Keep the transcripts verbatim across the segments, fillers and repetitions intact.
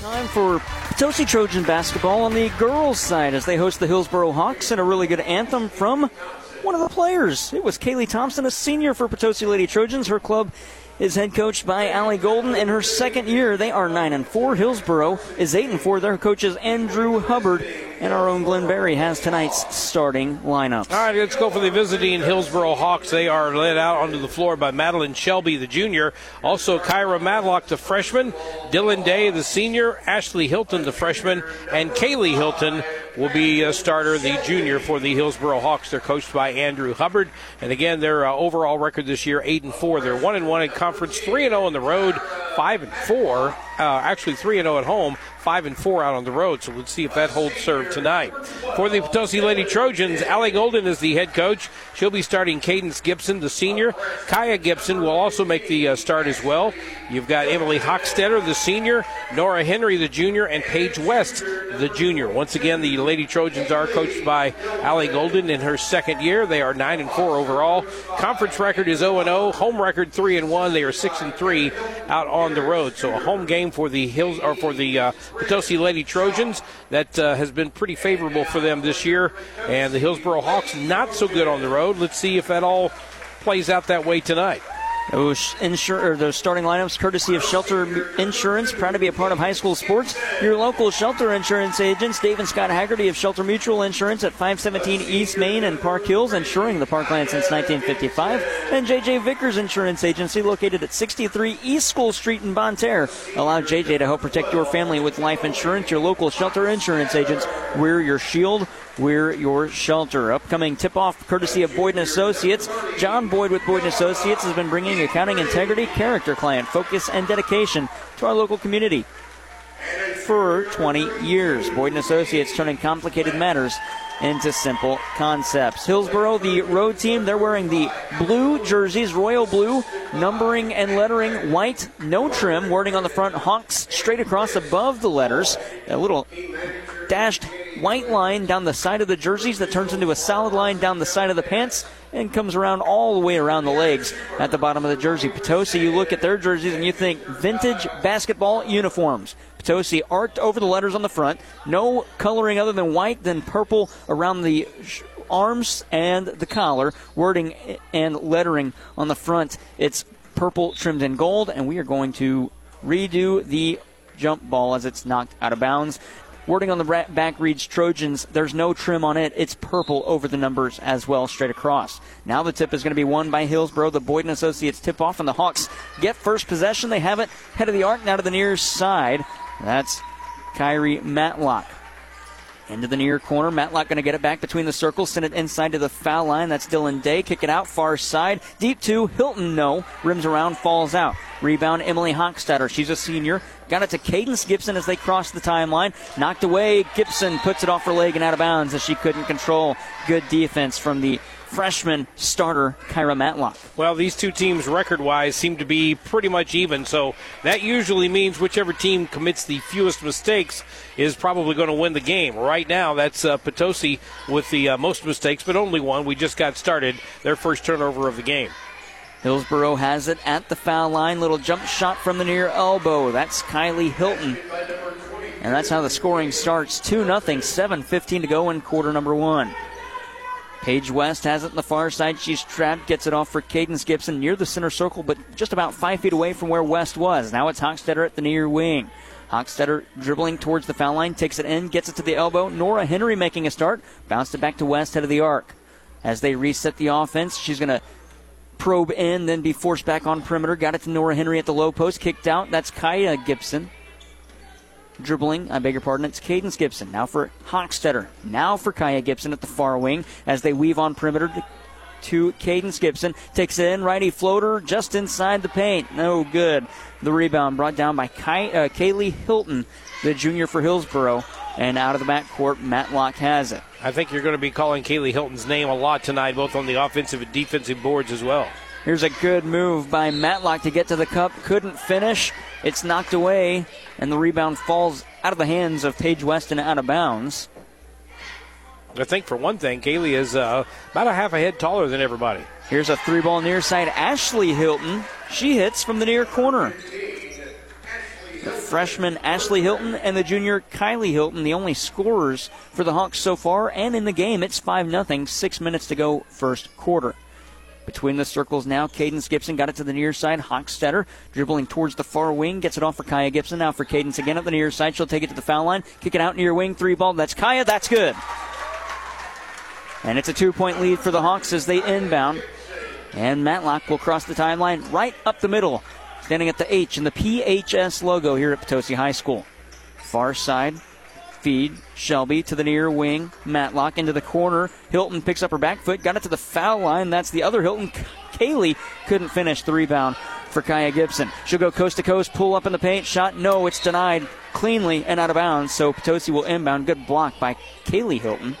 Time for Potosi Trojan basketball on the girls' side as they host the Hillsboro Hawks, and a really good anthem from one of the players. It was Kaylee Thompson, a senior for Potosi Lady Trojans. Her club is head coached by Allie Golden. In her second year, they are nine and four. Hillsboro is eight and four. Their coach is Andrew Hubbard, and our own Glenn Berry has tonight's starting lineup. All right, let's go for the visiting Hillsboro Hawks. They are led out onto the floor by Madeline Shelby, the junior. Also, Kyra Madlock, the freshman. Dylan Day, the senior. Ashley Hilton, the freshman. And Kaylee Hilton will be a starter, the junior, for the Hillsboro Hawks. They're coached by Andrew Hubbard. And, again, their uh, overall record this year, eight and four. They're one and one in conference, three and oh on the road, five and four. Uh, actually three and oh at home, five and four out on the road. So let's see if that holds serve tonight. For the Potosi Lady Trojans, Allie Golden is the head coach. She'll be starting Cadence Gibson, the senior. Kaia Gibson will also make the uh, start as well. You've got Emily Hockstetter, the senior, Nora Henry, the junior, and Paige West, the junior. Once again, the Lady Trojans are coached by Allie Golden in her second year. They are nine and four overall. Conference record is oh and oh. Home record three and one. They are six and three out on the road. So a home game for the Hills or for the uh, Potosi Lady Trojans that uh, has been pretty favorable for them this year, and the Hillsboro Hawks not so good on the road. Let's see if that all plays out that way tonight. Those, insur- or those starting lineups courtesy of Shelter Insurance, proud to be a part of high school sports. Your local Shelter Insurance agents, Dave and Scott Haggerty of Shelter Mutual Insurance at five seventeen East Main and Park Hills, insuring the parkland since nineteen fifty-five. And J J Vickers Insurance Agency, located at sixty-three East School Street in Bon Terre. Allow J J to help protect your family with life insurance. Your local Shelter Insurance agents, we're your shield, we're your shelter. Upcoming tip-off courtesy of Boyd and Associates. John Boyd with Boyd and Associates has been bringing accounting integrity, character, client focus, and dedication to our local community for twenty years. Boyd and Associates, turning complicated matters into simple concepts. Hillsboro, the road team, they're wearing the blue jerseys, royal blue, numbering and lettering white, no trim, wording on the front, Hawks straight across above the letters, a little dashed white line down the side of the jerseys that turns into a solid line down the side of the pants and comes around all the way around the legs at the bottom of the jersey. Potosi, you look at their jerseys and you think vintage basketball uniforms. Potosi arced over the letters on the front, no coloring other than white, then purple around the sh- arms and the collar, wording and lettering on the front. It's purple trimmed in gold, and we are going to redo the jump ball as it's knocked out of bounds. Wording on the back reads Trojans. There's no trim on it. It's purple over the numbers as well, straight across. Now the tip is going to be won by Hillsboro. The Boyd and Associates tip off, and the Hawks get first possession. They have it. Head of the arc, now to the near side. That's Kyrie Matlock. Into the near corner. Matlock going to get it back between the circles. Send it inside to the foul line. That's Dylan Day. Kick it out. Far side. Deep two. Hilton, no. Rims around. Falls out. Rebound, Emily Hockstetter. She's a senior. Got it to Cadence Gibson as they cross the timeline. Knocked away. Gibson puts it off her leg and out of bounds as she couldn't control. Good defense from the freshman starter, Kyra Matlock. Well, these two teams record-wise seem to be pretty much even, so that usually means whichever team commits the fewest mistakes is probably going to win the game. Right now, that's uh, Potosi with the uh, most mistakes, but only one. We just got started, their first turnover of the game. Hillsboro has it at the foul line. Little jump shot from the near elbow. That's Kylie Hilton. And that's how the scoring starts. two nothing, seven fifteen to go in quarter number one. Paige West has it on the far side. She's trapped, gets it off for Cadence Gibson near the center circle, but just about five feet away from where West was. Now it's Hockstetter at the near wing. Hockstetter dribbling towards the foul line, takes it in, gets it to the elbow. Nora Henry making a start, bounced it back to West, head of the arc. As they reset the offense, she's going to probe in, then be forced back on perimeter. Got it to Nora Henry at the low post. Kicked out. That's Kaia Gibson. Dribbling, I beg your pardon, it's Cadence Gibson. Now for Hockstetter. Now for Kaia Gibson at the far wing as they weave on perimeter to, to Cadence Gibson. Takes it in. Righty floater just inside the paint. No good. The rebound brought down by Ky- uh, Kaylee Hilton, the junior for Hillsboro. And out of the backcourt, Matlock has it. I think you're going to be calling Kaylee Hilton's name a lot tonight, both on the offensive and defensive boards as well. Here's a good move by Matlock to get to the cup. Couldn't finish. It's knocked away, and the rebound falls out of the hands of Paige Weston out of bounds. I think, for one thing, Kaylee is uh, about a half a head taller than everybody. Here's a three-ball near side. Ashley Hilton, she hits from the near corner. freshman Ashley Hilton and the junior Kaylee Hilton, the only scorers for the Hawks so far. And in the game, it's five nothing, six minutes to go, first quarter. Between the circles now, Cadence Gibson got it to the near side. Hockstetter dribbling towards the far wing. Gets it off for Kaia Gibson. Now for Cadence again at the near side. She'll take it to the foul line. Kick it out near wing. Three ball. That's Kaia. That's good. And it's a two-point lead for the Hawks as they inbound. And Matlock will cross the timeline right up the middle. Standing at the H and the P H S logo here at Potosi High School. Far side. Feed Shelby to the near wing. Matlock into the corner. Hilton picks up her back foot. Got it to the foul line. That's the other Hilton. Kaylee couldn't finish the rebound for Kaia Gibson. She'll go coast to coast. Pull up in the paint. Shot. No, it's denied cleanly and out of bounds. So Potosi will inbound. Good block by Kaylee Hilton.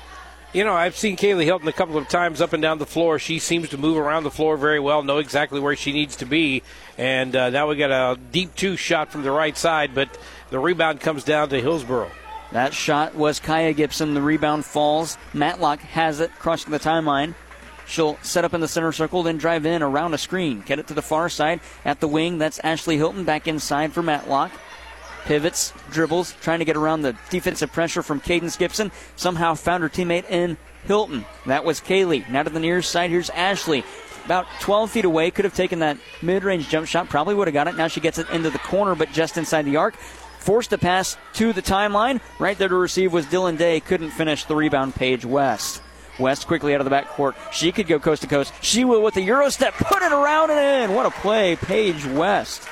You know, I've seen Kaylee Hilton a couple of times up and down the floor. She seems to move around the floor very well, know exactly where she needs to be. And uh, now we got a deep two shot from the right side, but the rebound comes down to Hillsboro. That shot was Kaia Gibson. The rebound falls. Matlock has it, crossing the timeline. She'll set up in the center circle, then drive in around a screen. Get it to the far side at the wing. That's Ashley Hilton back inside for Matlock. Pivots, dribbles, trying to get around the defensive pressure from Cadence Gibson. Somehow found her teammate in Hilton. That was Kaylee. Now to the near side. Here's Ashley. About twelve feet away. Could have taken that mid-range jump shot. Probably would have got it. Now she gets it into the corner, but just inside the arc. Forced a pass to the timeline. Right there to receive was Dylan Day. Couldn't finish the rebound, Paige West. West quickly out of the backcourt. She could go coast to coast. She will with the Euro step. Put it around and in. What a play, Paige West.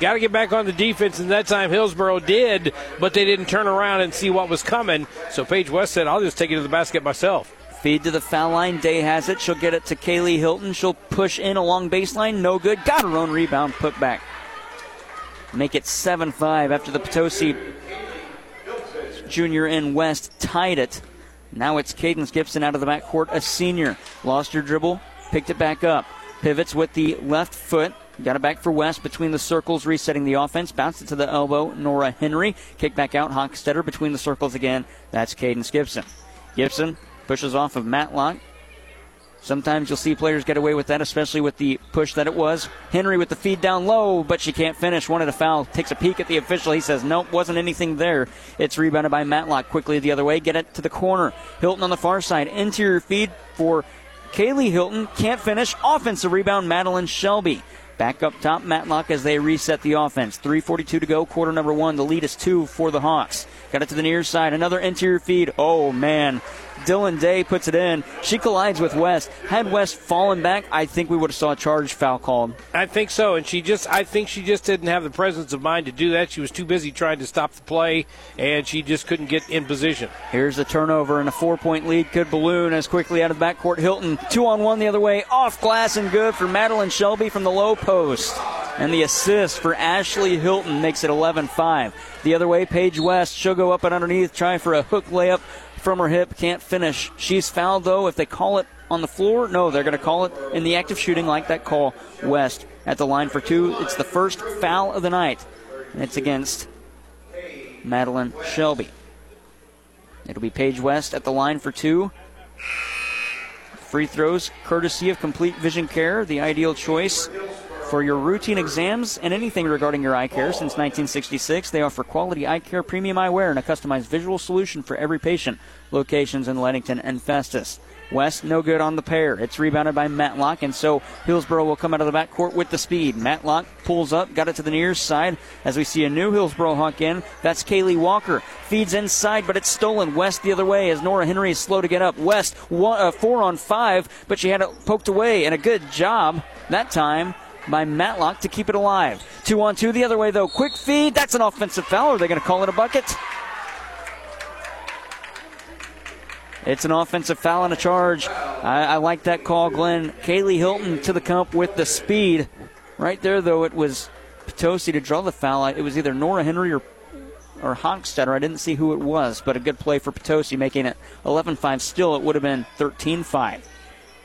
Got to get back on the defense, and that time Hillsboro did, but they didn't turn around and see what was coming. So Paige West said, I'll just take it to the basket myself. Feed to the foul line. Day has it. She'll get it to Kaylee Hilton. She'll push in along baseline. No good. Got her own rebound. Put back. Make it seven five after the Potosi junior and West tied it. Now it's Cadence Gibson out of the backcourt, a senior. Lost her dribble. Picked it back up. Pivots with the left foot. Got it back for West between the circles, resetting the offense. Bounced it to the elbow, Nora Henry. Kick back out, Hockstetter between the circles again. That's Cadence Gibson. Gibson pushes off of Matlock. Sometimes you'll see players get away with that, especially with the push that it was. Henry with the feed down low, but she can't finish. Wanted a foul. Takes a peek at the official. He says, nope, wasn't anything there. It's rebounded by Matlock quickly the other way. Get it to the corner. Hilton on the far side. Interior feed for Kaylee Hilton. Can't finish. Offensive rebound, Madeline Shelby. Back up top, Matlock as they reset the offense. three forty-two to go, quarter number one. The lead is two for the Hawks. Got it to the near side. Another interior feed. Oh, man. Dylan Day puts it in. She collides with West. Had West fallen back, I think we would have saw a charge foul called. I think so, and she just I think she just didn't have the presence of mind to do that. She was too busy trying to stop the play, and she just couldn't get in position. Here's the turnover, and a four-point lead could balloon as quickly out of the backcourt. Hilton, two-on-one the other way. Off glass and good for Madeline Shelby from the low post. And the assist for Ashley Hilton makes it eleven five. The other way, Paige West. She'll go up and underneath, try for a hook layup from her hip. Can't finish. She's fouled, though. If they call it on the floor, no, they're going to call it in the act of shooting like that call. West at the line for two. It's the first foul of the night. And it's against Madeline Shelby. It'll be Paige West at the line for two. Free throws courtesy of Complete Vision Care, the ideal choice for your routine exams and anything regarding your eye care. Since nineteen sixty-six, they offer quality eye care, premium eyewear, and a customized visual solution for every patient. Locations in Leadington and Festus. West, no good on the pair. It's rebounded by Matlock, and so Hillsboro will come out of the backcourt with the speed. Matlock pulls up, got it to the near side as we see a new Hillsboro Hawk in. That's Kaylee Walker. Feeds inside, but it's stolen. West the other way as Nora Henry is slow to get up. West, one, uh, four on five, but she had it poked away, and a good job that time by Matlock to keep it alive. Two on two the other way, though. Quick feed. That's an offensive foul. Are they going to call it a bucket? It's an offensive foul and a charge. I, I like that call, Glenn. Kaylee Hilton to the cup with the speed. Right there, though, it was Potosi to draw the foul. It was either Nora Henry or, or Hockstetter. I didn't see who it was, but a good play for Potosi, making it eleven five. Still, it would have been thirteen five.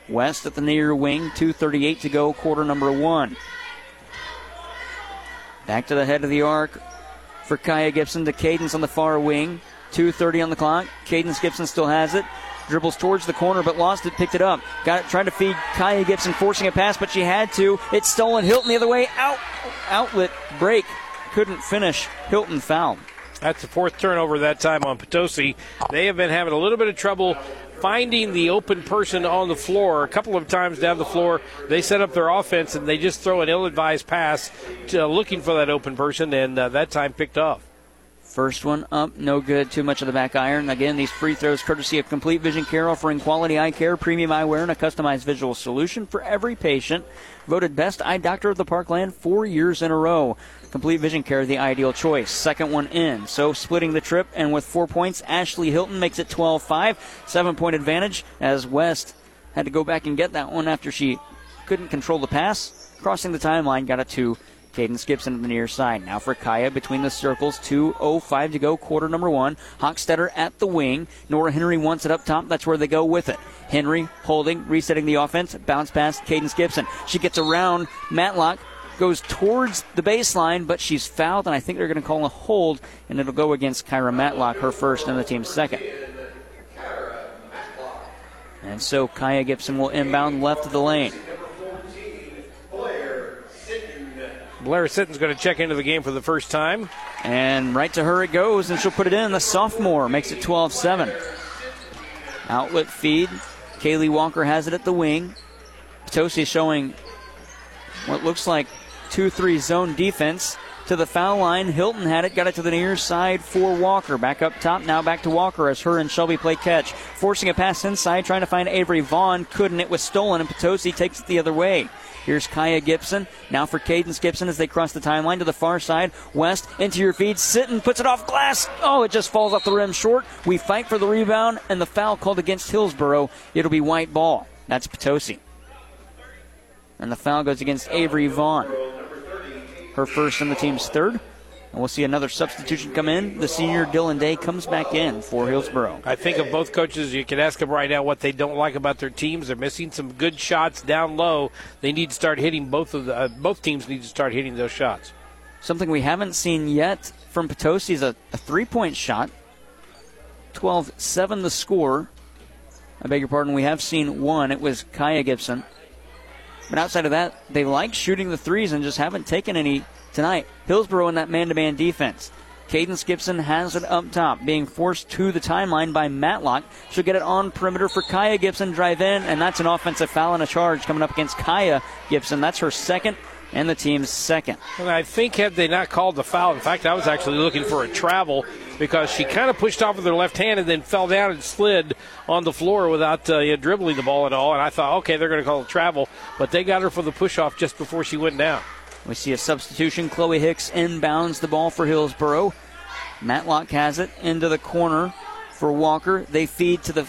West at the near wing, two thirty-eight to go, quarter number one. Back to the head of the arc for Kaia Gibson to Cadence on the far wing. two thirty on the clock. Cadence Gibson still has it. Dribbles towards the corner, but lost it, picked it up. Got it, tried to feed Kaia Gibson, forcing a pass, but she had to. It's stolen. Hilton the other way. Out, outlet break. couldn't finish. Hilton fouled. That's the fourth turnover that time on Potosi. They have been having a little bit of trouble finding the open person on the floor. A couple of times down the floor, they set up their offense, and they just throw an ill-advised pass to, uh, looking for that open person, and uh, that time picked off. First one up, no good, too much of the back iron. Again, these free throws courtesy of Complete Vision Care, offering quality eye care, premium eyewear, and a customized visual solution for every patient. Voted Best Eye Doctor of the Parkland four years in a row. Complete Vision Care, the ideal choice. Second one in, so splitting the trip, and with four points, Ashley Hilton makes it twelve five. Seven-point advantage as West had to go back and get that one after she couldn't control the pass. Crossing the timeline, got a two. Cadence Gibson on the near side. Now for Kaia between the circles. two oh five to go, quarter number one. Hockstetter at the wing. Nora Henry wants it up top. That's where they go with it. Henry holding, resetting the offense. Bounce pass, Cadence Gibson. She gets around Matlock, goes towards the baseline, but she's fouled, and I think they're going to call a hold, and it'll go against Kyra Matlock, her first and the team's second. And so Kaia Gibson will inbound left of the lane. Blair Sitton's going to check into the game for the first time. And right to her it goes, and she'll put it in. The sophomore makes it twelve seven. Outlet feed. Kaylee Walker has it at the wing. Potosi showing what looks like two three zone defense to the foul line. Hilton had it, got it to the near side for Walker. Back up top, now back to Walker as her and Shelby play catch. Forcing a pass inside, trying to find Avery Vaughn. Couldn't. It was stolen, and Potosi takes it the other way. Here's Kaia Gibson. Now for Cadence Gibson as they cross the timeline to the far side. West into your feed. Sitton puts it off glass. Oh, it just falls off the rim short. We fight for the rebound, and the foul called against Hillsboro. It'll be white ball. That's Potosi. And the foul goes against Avery Vaughn. Her first and the team's third. And we'll see another substitution come in. The senior Dylan Day comes back in for Hillsboro. I think of both coaches, you can ask them right now what they don't like about their teams. They're missing some good shots down low. They need to start hitting both of the uh, both teams need to start hitting those shots. Something we haven't seen yet from Potosi is a, a three-point shot. twelve seven the score. I beg your pardon, we have seen one. It was Kaia Gibson. But outside of that, they like shooting the threes and just haven't taken any tonight. Hillsboro in that man-to-man defense. Cadence Gibson has it up top, being forced to the timeline by Matlock. She'll get it on perimeter for Kaia Gibson, drive in, and that's an offensive foul and a charge coming up against Kaia Gibson. That's her second and the team's second. And I think had they not called the foul, in fact, I was actually looking for a travel because she kind of pushed off with her left hand and then fell down and slid on the floor without uh, dribbling the ball at all. And I thought, okay, they're going to call a travel, but they got her for the push-off just before she went down. We see a substitution. Chloe Hicks inbounds the ball for Hillsboro. Matlock has it into the corner for Walker. They feed to the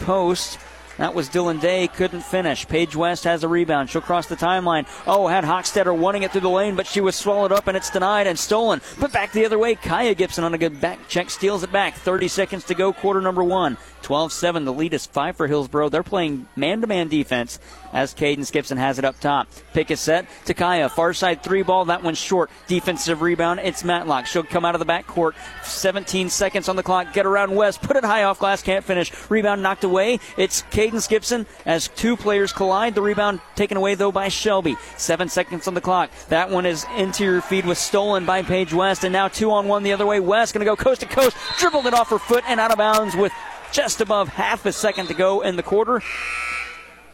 post. That was Dylan Day. Couldn't finish. Paige West has a rebound. She'll cross the timeline. Oh, had Hockstetter wanting it through the lane, but she was swallowed up, and it's denied and stolen. But back the other way. Kaia Gibson on a good back check. Steals it back. thirty seconds to go. Quarter number one. twelve seven. The lead is five for Hillsboro. They're playing man-to-man defense as Cadence Gibson has it up top. Pick is set to Kaia. Far side three ball. That one's short. Defensive rebound. It's Matlock. She'll come out of the backcourt. seventeen seconds on the clock. Get around West. Put it high off glass. Can't finish. Rebound knocked away. It's Cadence Gibson as two players collide. The rebound taken away, though, by Shelby. Seven seconds on the clock. That one is interior feed, was stolen by Paige West. And now two on one the other way. West going to go coast to coast. Dribbled it off her foot and out of bounds with just above half a second to go in the quarter.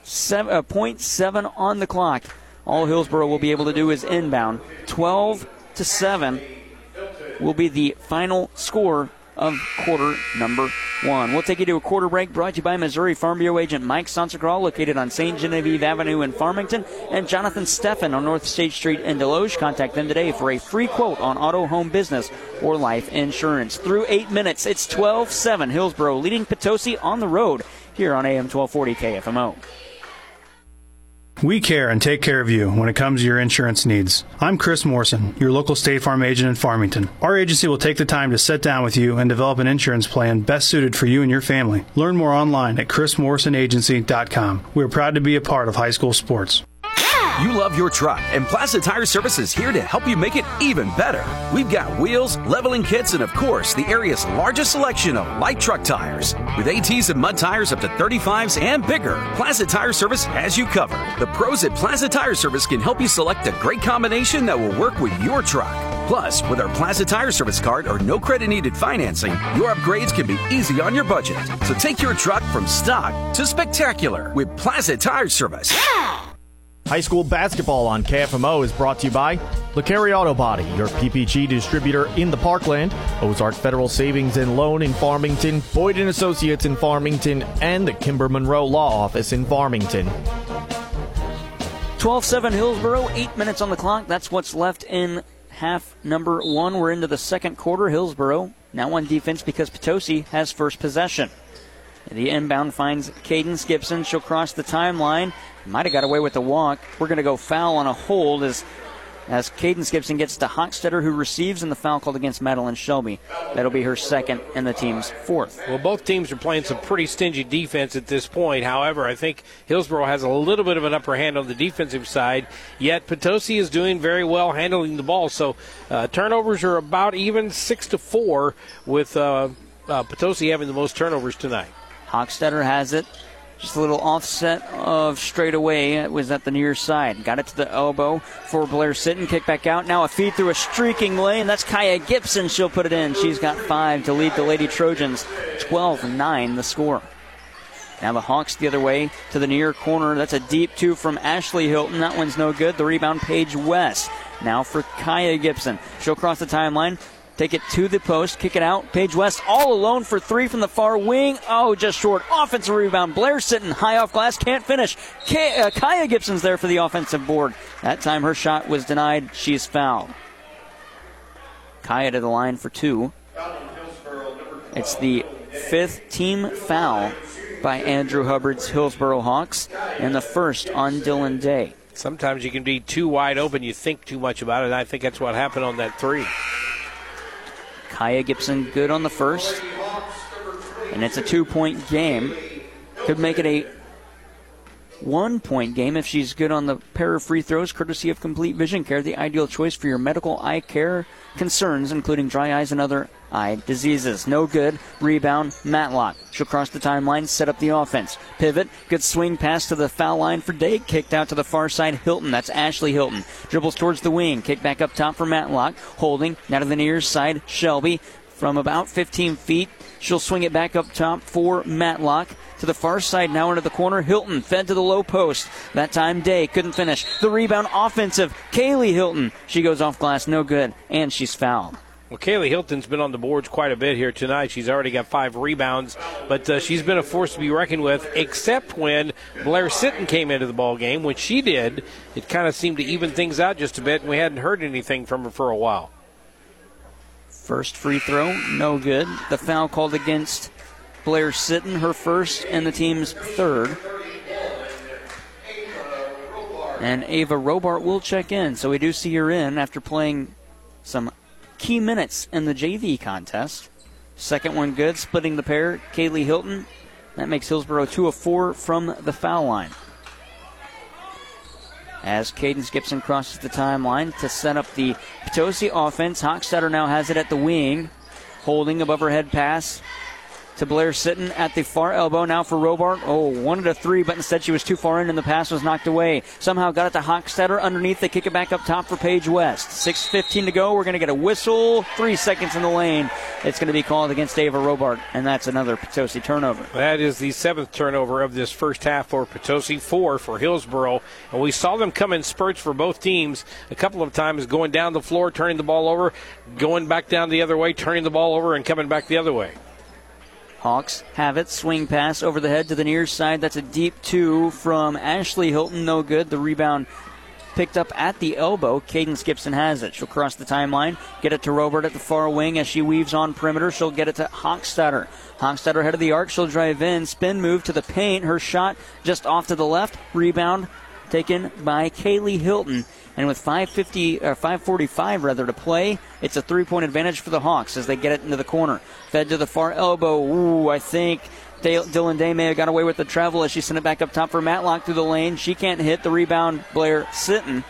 Seven, uh, point seven on the clock. All Hillsboro will be able to do is inbound. twelve to seven will be the final score of quarter number one. We'll take you to a quarter break brought to you by Missouri Farm Bureau agent Mike Sansegraw, located on Saint Genevieve Avenue in Farmington, and Jonathan Steffen on North State Street in Deloge. Contact them today for a free quote on auto, home, business, or life insurance. Through eight minutes, it's twelve seven. Hillsboro leading Potosi on the road here on A M twelve forty K F M O. We care and take care of you when it comes to your insurance needs. I'm Chris Morrison, your local State Farm agent in Farmington. Our agency will take the time to sit down with you and develop an insurance plan best suited for you and your family. Learn more online at chris morrison agency dot com. We are proud to be a part of high school sports. You love your truck, and Plaza Tire Service is here to help you make it even better. We've got wheels, leveling kits, and, of course, the area's largest selection of light truck tires. With A Ts and mud tires up to thirty-fives and bigger, Plaza Tire Service has you covered. The pros at Plaza Tire Service can help you select a great combination that will work with your truck. Plus, with our Plaza Tire Service card or no credit needed financing, your upgrades can be easy on your budget. So take your truck from stock to spectacular with Plaza Tire Service. Yeah! High school basketball on K F M O is brought to you by LeCarry Auto Body, your P P G distributor in the Parkland, Ozark Federal Savings and Loan in Farmington, Boyd and Associates in Farmington, and the Kimber Monroe Law Office in Farmington. twelve seven Hillsboro, eight minutes on the clock. That's what's left in half number one. We're into the second quarter. Hillsboro now on defense because Potosi has first possession. The inbound finds Cadence Gibson. She'll cross the timeline. Might have got away with the walk. We're going to go foul on a hold as as Cadence Gibson gets to Hockstetter, who receives, and the foul called against Madeline Shelby. That'll be her second and the team's fourth. Well, both teams are playing some pretty stingy defense at this point. However, I think Hillsboro has a little bit of an upper hand on the defensive side, yet Potosi is doing very well handling the ball. So uh, turnovers are about even six to four with uh, uh, Potosi having the most turnovers tonight. Hockstetter has it. Just a little offset of straightaway. It was at the near side. Got it to the elbow for Blair Sitton. Kick back out. Now a feed through a streaking lane. That's Kaia Gibson. She'll put it in. She's got five to lead the Lady Trojans. twelve nine the score. Now the Hawks the other way to the near corner. That's a deep two from Ashley Hilton. That one's no good. The rebound, Paige West. Now for Kaia Gibson. She'll cross the timeline. Take it to the post, kick it out. Paige West all alone for three from the far wing. Oh, just short. Offensive rebound. Blair Sitton high off glass, can't finish. Kay, uh, Kaia Gibson's there for the offensive board. That time her shot was denied. She's fouled. Kaia to the line for two. It's the fifth team foul by Andrew Hubbard's Hillsboro Hawks and the first on Dylan Day. Sometimes you can be too wide open. You think too much about it, and I think that's what happened on that three. Kaia Gibson good on the first. And it's a two-point game. Could make it a one-point game if she's good on the pair of free throws, courtesy of Complete Vision Care, the ideal choice for your medical eye care concerns, including dry eyes and other eye diseases. No good. Rebound, Matlock. She'll cross the timeline, set up the offense. Pivot, good swing pass to the foul line for Day. Kicked out to the far side, Hilton. That's Ashley Hilton. Dribbles towards the wing. Kick back up top for Matlock. Holding, now to the near side, Shelby. From about fifteen feet, she'll swing it back up top for Matlock. To the far side, now into the corner. Hilton fed to the low post. That time, Day couldn't finish. The rebound offensive, Kaylee Hilton. She goes off glass, no good, and she's fouled. Well, Kaylee Hilton's been on the boards quite a bit here tonight. She's already got five rebounds, but uh, she's been a force to be reckoned with, except when Blair Sitton came into the ball game. When she did, it kind of seemed to even things out just a bit, and we hadn't heard anything from her for a while. First free throw, no good. The foul called against Blair Sitton, her first and the team's third. And Ava Robart will check in, so we do see her in after playing some key minutes in the J V contest. Second one good, splitting the pair, Kaylee Hilton. That makes Hillsboro two of four from the foul line. As Cadence Gibson crosses the timeline to set up the Potosi offense, Hockstetter now has it at the wing, holding above her head pass to Blair Sitton at the far elbow. Now for Robart. Oh, wanted a three, but instead she was too far in and the pass was knocked away. Somehow got it to Hockstetter underneath. They kick it back up top for Paige West. six fifteen to go. We're going to get a whistle. Three seconds in the lane. It's going to be called against Ava Robart, and that's another Potosi turnover. That is the seventh turnover of this first half for Potosi, four for Hillsboro. And we saw them come in spurts for both teams a couple of times, going down the floor, turning the ball over, going back down the other way, turning the ball over, and coming back the other way. Hawks have it. Swing pass over the head to the near side. That's a deep two from Ashley Hilton. No good. The rebound picked up at the elbow. Cadence Gibson has it. She'll cross the timeline. Get it to Robart at the far wing as she weaves on perimeter. She'll get it to Hockstetter. Hockstetter head of the arc. She'll drive in. Spin move to the paint. Her shot just off to the left. Rebound taken by Kaylee Hilton. And with five fifty, or five forty-five rather to play, it's a three-point advantage for the Hawks as they get it into the corner. Fed to the far elbow. Ooh, I think Dale, Dylan Day may have got away with the travel as she sent it back up top for Matlock through the lane. She can't hit the rebound. Blair Sitton.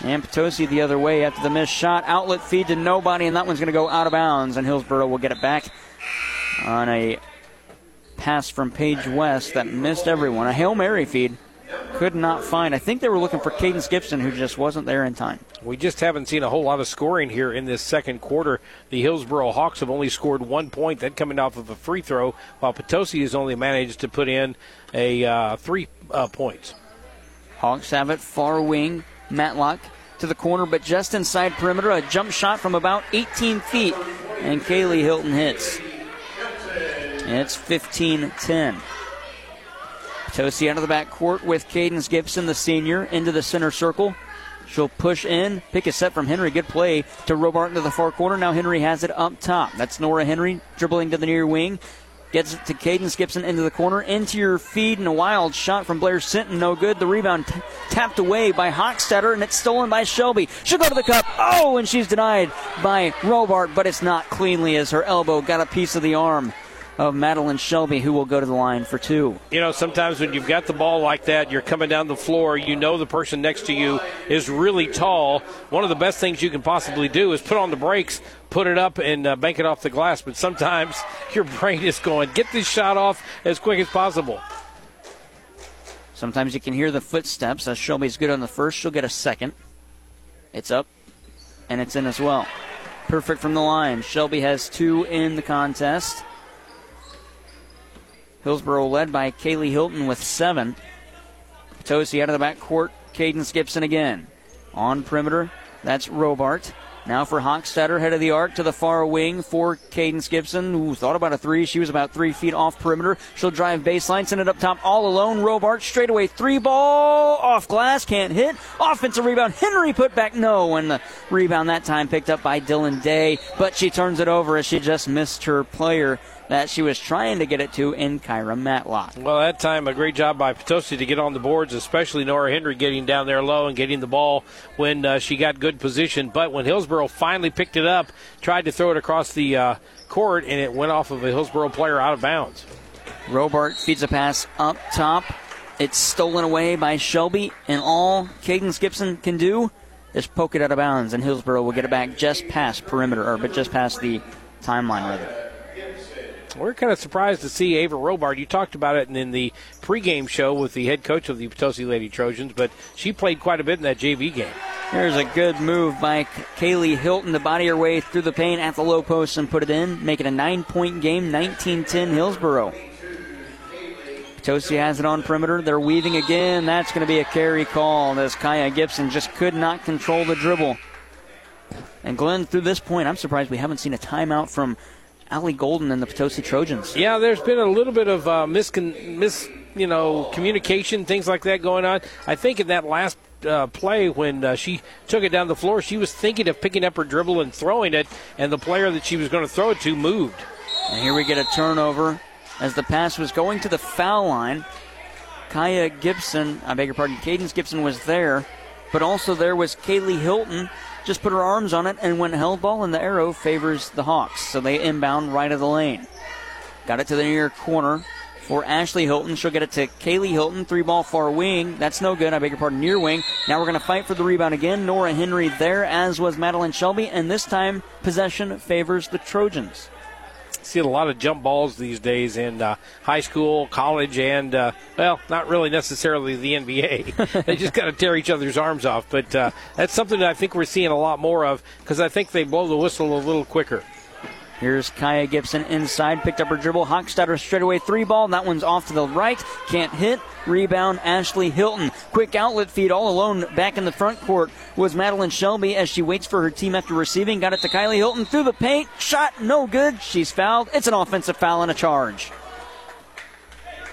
And Potosi the other way after the missed shot. Outlet feed to nobody, and that one's going to go out of bounds. And Hillsboro will get it back on a pass from Paige West that missed everyone. A Hail Mary feed. could not find. I think they were looking for Cadence Gibson, who just wasn't there in time. We just haven't seen a whole lot of scoring here in this second quarter. The Hillsboro Hawks have only scored one point, that coming off of a free throw, while Potosi has only managed to put in a uh, three uh, points. Hawks have it, far wing, Matlock to the corner, but just inside perimeter, a jump shot from about eighteen feet, and Kaylee Hilton hits. And it's fifteen ten. Potosi out of the backcourt with Cadence Gibson, the senior, into the center circle. She'll push in, pick a set from Henry. Good play to Robart into the far corner. Now Henry has it up top. That's Nora Henry dribbling to the near wing. Gets it to Cadence Gibson into the corner. Into your feed and a wild shot from Blair Sitton. No good. The rebound t- tapped away by Hockstetter, and it's stolen by Shelby. She'll go to the cup. Oh, and she's denied by Robart, but it's not cleanly as her elbow got a piece of the arm of Madeline Shelby, who will go to the line for two. You know, sometimes when you've got the ball like that, you're coming down the floor, you know the person next to you is really tall. One of the best things you can possibly do is put on the brakes, put it up, and uh, bank it off the glass. But sometimes your brain is going, get this shot off as quick as possible. Sometimes you can hear the footsteps. As Shelby's good on the first, she'll get a second. It's up, and it's in as well. Perfect from the line. Shelby has two in the contest. Hillsboro led by Kaylee Hilton with seven. Potosi out of the backcourt. Cadence Gibson again. On perimeter, that's Robart. Now for Hockstetter, head of the arc to the far wing for Cadence Gibson, who thought about a three. She was about three feet off perimeter. She'll drive baseline, send it up top all alone. Robart straightaway three ball. Off glass, can't hit. Offensive rebound. Henry put back, no. And the rebound that time picked up by Dylan Day. But she turns it over as she just missed her player that she was trying to get it to in Kyra Matlock. Well, that time a great job by Potosi to get on the boards, especially Nora Henry getting down there low and getting the ball when uh, she got good position. But when Hillsboro finally picked it up, tried to throw it across the uh, court, and it went off of a Hillsboro player out of bounds. Robart feeds a pass up top. It's stolen away by Shelby, and all Cadence Gibson can do is poke it out of bounds, and Hillsboro will get it back just past perimeter, or but just past the timeline, rather. We're kind of surprised to see Ava Robart. You talked about it in the pregame show with the head coach of the Potosi Lady Trojans, but she played quite a bit in that J V game. There's a good move by Kaylee Hilton to body her way through the paint at the low post and put it in, making a nine-point game, nineteen ten Hillsboro. Potosi has it on perimeter. They're weaving again. That's going to be a carry call as Kaia Gibson just could not control the dribble. And Glenn, through this point, I'm surprised we haven't seen a timeout from Allie Golden and the Potosi Trojans. Yeah, there's been a little bit of uh, miscon- mis, you know, communication, things like that going on. I think in that last uh, play when uh, she took it down the floor, she was thinking of picking up her dribble and throwing it, and the player that she was going to throw it to moved. And here we get a turnover as the pass was going to the foul line. Kaia Gibson, I beg your pardon, Cadence Gibson was there, but also there was Kaylee Hilton. Just put her arms on it and went held ball, and the arrow favors the Hawks, so they inbound right of the lane. Got it to the near corner for Ashley Hilton. She'll get it to Kaylee Hilton, three ball far wing. That's no good, I beg your pardon, near wing. Now we're going to fight for the rebound again. Nora Henry there, as was Madeline Shelby, and this time possession favors the Trojans. See a lot of jump balls these days in uh, high school, college, and, uh, well, not really necessarily the N B A. They just got to tear each other's arms off. But uh, that's something that I think we're seeing a lot more of because I think they blow the whistle a little quicker. Here's Kaia Gibson inside, picked up her dribble. Hockstetter straightaway three ball, and that one's off to the right. Can't hit. Rebound, Ashley Hilton. Quick outlet feed all alone back in the front court was Madeline Shelby as she waits for her team after receiving. Got it to Kylie Hilton through the paint. Shot no good. She's fouled. It's an offensive foul and a charge.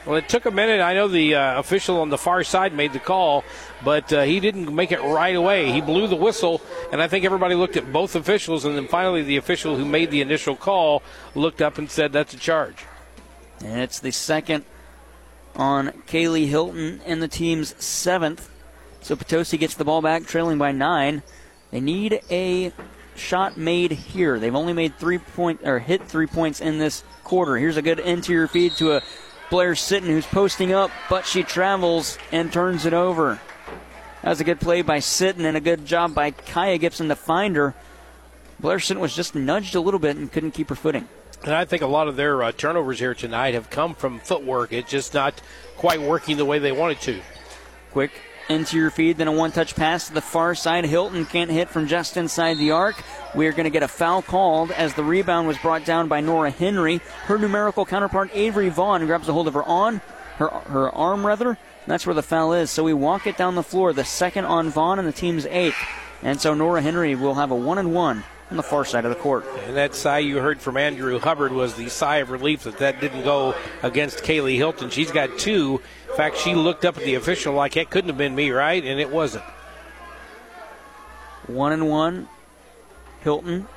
Well, it took a minute. I know the uh, official on the far side made the call, but uh, he didn't make it right away. He blew the whistle, and I think everybody looked at both officials, and then finally the official who made the initial call looked up and said that's a charge. And it's the second on Kaylee Hilton and the team's seventh. So Potosi gets the ball back, trailing by nine. They need a shot made here. They've only made three point or hit three points in this quarter. Here's a good interior feed to a Blair Sitton, who's posting up, but she travels and turns it over. That was a good play by Sitton and a good job by Kaia Gibson to find her. Blair Sitton was just nudged a little bit and couldn't keep her footing. And I think a lot of their uh, turnovers here tonight have come from footwork. It's just not quite working the way they wanted to. Quick interior feed, then a one-touch pass to the far side. Hilton can't hit from just inside the arc. We're going to get a foul called as the rebound was brought down by Nora Henry. Her numerical counterpart, Avery Vaughn, grabs a hold of her on, her, her arm rather. That's where the foul is. So we walk it down the floor, the second on Vaughn and the team's eighth. And so Nora Henry will have a one-and-one on the far side of the court. And that sigh you heard from Andrew Hubbard was the sigh of relief that that didn't go against Kaylee Hilton. She's got two. In fact, she looked up at the official like, that couldn't have been me, right? And it wasn't. One and one. Hilton.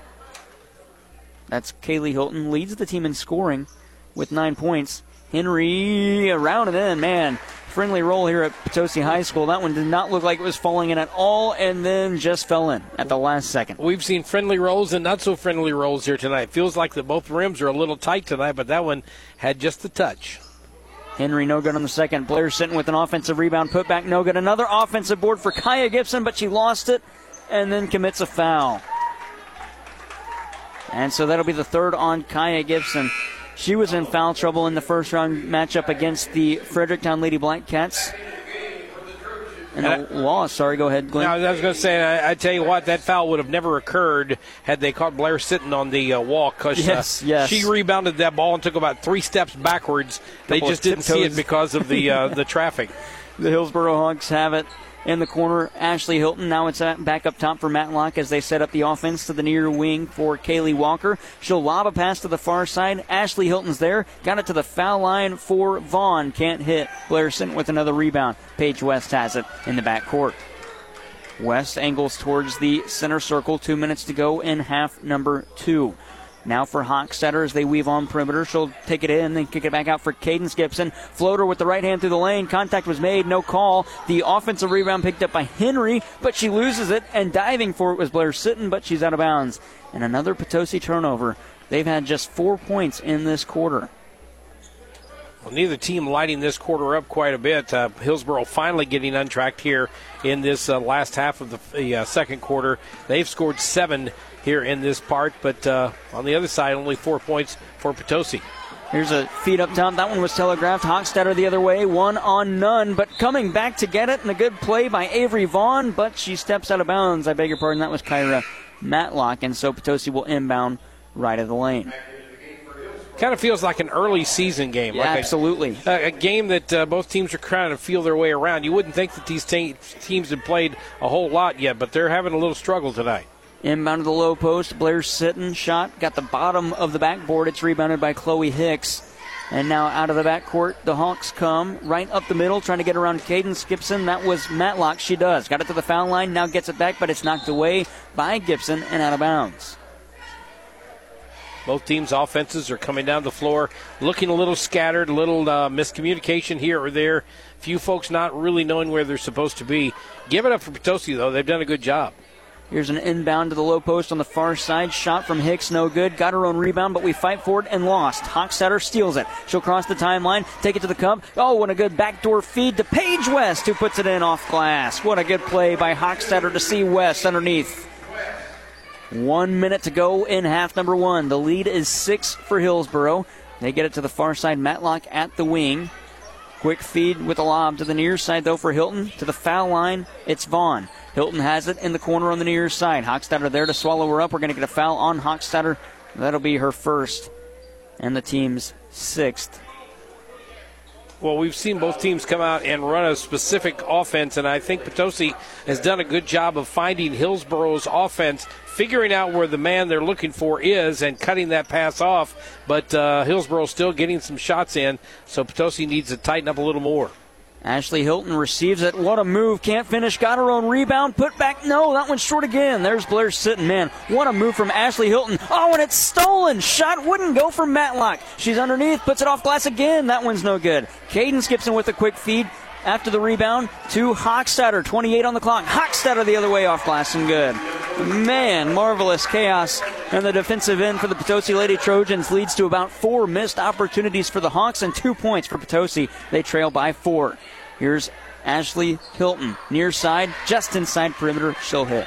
That's Kaylee Hilton. Leads the team in scoring with nine points. Henry around and in, man. Friendly roll here at Potosi High School. That one did not look like it was falling in at all, and then just fell in at the last second. We've seen friendly rolls and not so friendly rolls here tonight. Feels like the both rims are a little tight tonight, but that one had just the touch. Henry no good on the second. Blair Sitton with an offensive rebound, put back no good. Another offensive board for Kaia Gibson, but she lost it and then commits a foul. And so that'll be the third on Kaia Gibson. She was in foul trouble in the first round matchup against the Fredericktown Lady Black Cats. And a loss. Sorry, go ahead, Glenn. No, I was going to say, I, I tell you what, that foul would have never occurred had they caught Blair Sitton on the uh, walk. Yes, uh, yes. She rebounded that ball and took about three steps backwards. They just didn't see it because of the uh, the traffic. The Hillsboro Hawks have it in the corner. Ashley Hilton, now it's back up top for Matlock as they set up the offense to the near wing for Kaylee Walker. She'll lob a pass to the far side. Ashley Hilton's there. Got it to the foul line for Vaughn. Can't hit. Blair Sitton with another rebound. Paige West has it in the backcourt. West angles towards the center circle. Two minutes to go in half number two. Now for Hockstetter as they weave on perimeter. She'll take it in, then kick it back out for Cadence Gibson. Floater with the right hand through the lane. Contact was made, no call. The offensive rebound picked up by Henry, but she loses it, and diving for it was Blair Sitton, but she's out of bounds. And another Potosi turnover. They've had just four points in this quarter. Well, neither team lighting this quarter up quite a bit. Uh, Hillsboro finally getting untracked here in this uh, last half of the, the uh, second quarter. They've scored seven here in this part, but uh, on the other side, only four points for Potosi. Here's a feed up top. That one was telegraphed. Hockstetter the other way. One on none, but coming back to get it, and a good play by Avery Vaughn, but she steps out of bounds. I beg your pardon. That was Kyra Madlock, and so Potosi will inbound right of the lane. Kind of feels like an early season game. Yeah, like absolutely. A, a game that uh, both teams are trying to feel their way around. You wouldn't think that these te- teams have played a whole lot yet, but they're having a little struggle tonight. Inbound to the low post. Blair Sitton shot. Got the bottom of the backboard. It's rebounded by Chloe Hicks. And now out of the backcourt, the Hawks come right up the middle, trying to get around Cadence Gibson. That was Matlock. She does. Got it to the foul line. Now gets it back, but it's knocked away by Gibson and out of bounds. Both teams' offenses are coming down the floor, looking a little scattered, a little uh, miscommunication here or there. Few folks not really knowing where they're supposed to be. Give it up for Potosi, though. They've done a good job. Here's an inbound to the low post on the far side. Shot from Hicks, no good. Got her own rebound, but we fight for it and lost. Hockstetter steals it. She'll cross the timeline, take it to the cup. Oh, and a good backdoor feed to Paige West, who puts it in off glass. What a good play by Hockstetter to see West underneath. One minute to go in half number one. The lead is six for Hillsboro. They get it to the far side. Matlock at the wing. Quick feed with a lob to the near side, though, for Hilton. To the foul line, it's Vaughn. Hilton has it in the corner on the near side. Hockstetter there to swallow her up. We're going to get a foul on Hockstetter. That'll be her first and the team's sixth. Well, we've seen both teams come out and run a specific offense, and I think Potosi has done a good job of finding Hillsboro's offense, figuring out where the man they're looking for is and cutting that pass off. But uh, Hillsboro's still getting some shots in, so Potosi needs to tighten up a little more. Ashley Hilton receives it. What a move. Can't finish. Got her own rebound. Put back. No, that one's short again. There's Blair Sitton. Man, what a move from Ashley Hilton. Oh, and it's stolen. Shot wouldn't go for Matlock. She's underneath. Puts it off glass again. That one's no good. Cadence Gibson with a quick feed after the rebound to Hockstetter. twenty-eight on the clock. Hockstetter the other way off glass and good. Man, marvelous chaos. And the defensive end for the Potosi Lady Trojans leads to about four missed opportunities for the Hawks and two points for Potosi. They trail by four. Here's Ashley Hilton. Near side, just inside perimeter. She'll hit.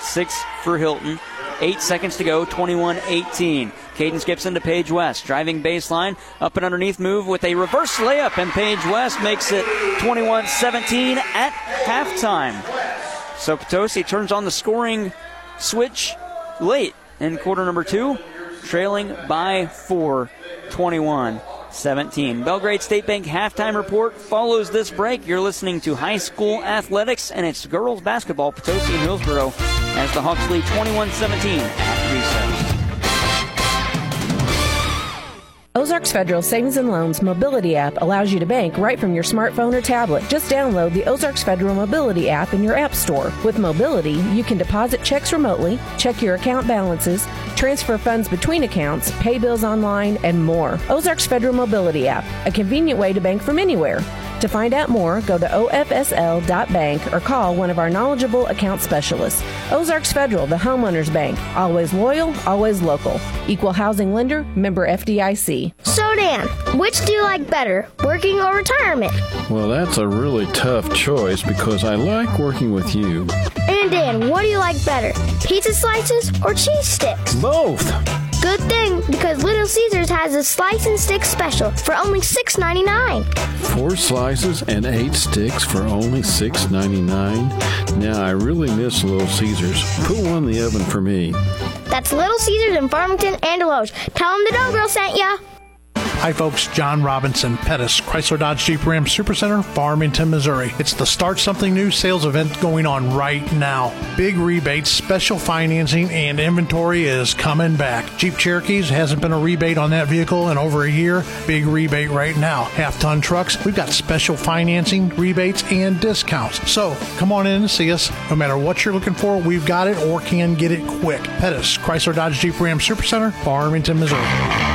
Six for Hilton. Eight seconds to go, twenty-one eighteen. Cadence Gibson to Paige West. Driving baseline, up and underneath move with a reverse layup, and Paige West makes it twenty-one seventeen at halftime. So Potosi turns on the scoring switch late in quarter number two, trailing by four, twenty-one seventeen. Belgrade State Bank halftime report follows this break. You're listening to high school athletics, and it's girls basketball, Potosi and Hillsboro, as the Hawks lead twenty-one seventeen at recess. Ozarks Federal Savings and Loans Mobility app allows you to bank right from your smartphone or tablet. Just download the Ozarks Federal Mobility app in your app store. With Mobility, you can deposit checks remotely, check your account balances, transfer funds between accounts, pay bills online, and more. Ozarks Federal Mobility app, a convenient way to bank from anywhere. To find out more, go to O F S L dot bank or call one of our knowledgeable account specialists. Ozarks Federal, the homeowners bank. Always loyal, always local. Equal housing lender, member F D I C. So, Dan, which do you like better, working or retirement? Well, that's a really tough choice because I like working with you. And, Dan, what do you like better, pizza slices or cheese sticks? Both. Good thing, because Little Caesars has a slice and stick special for only six ninety-nine. Four slices and eight sticks for only six ninety-nine. Now, I really miss Little Caesars. Put one in the oven for me. That's Little Caesars in Farmington and Deloge. Tell them the Dumb Girl sent ya. Hi, folks. John Robinson, Pettis, Chrysler Dodge Jeep Ram Supercenter, Farmington, Missouri. It's the Start Something New sales event going on right now. Big rebates, special financing, and inventory is coming back. Jeep Cherokees, hasn't been a rebate on that vehicle in over a year. Big rebate right now. Half-ton trucks, we've got special financing, rebates, and discounts. So come on in and see us. No matter what you're looking for, we've got it or can get it quick. Pettis, Chrysler Dodge Jeep Ram Supercenter, Farmington, Missouri.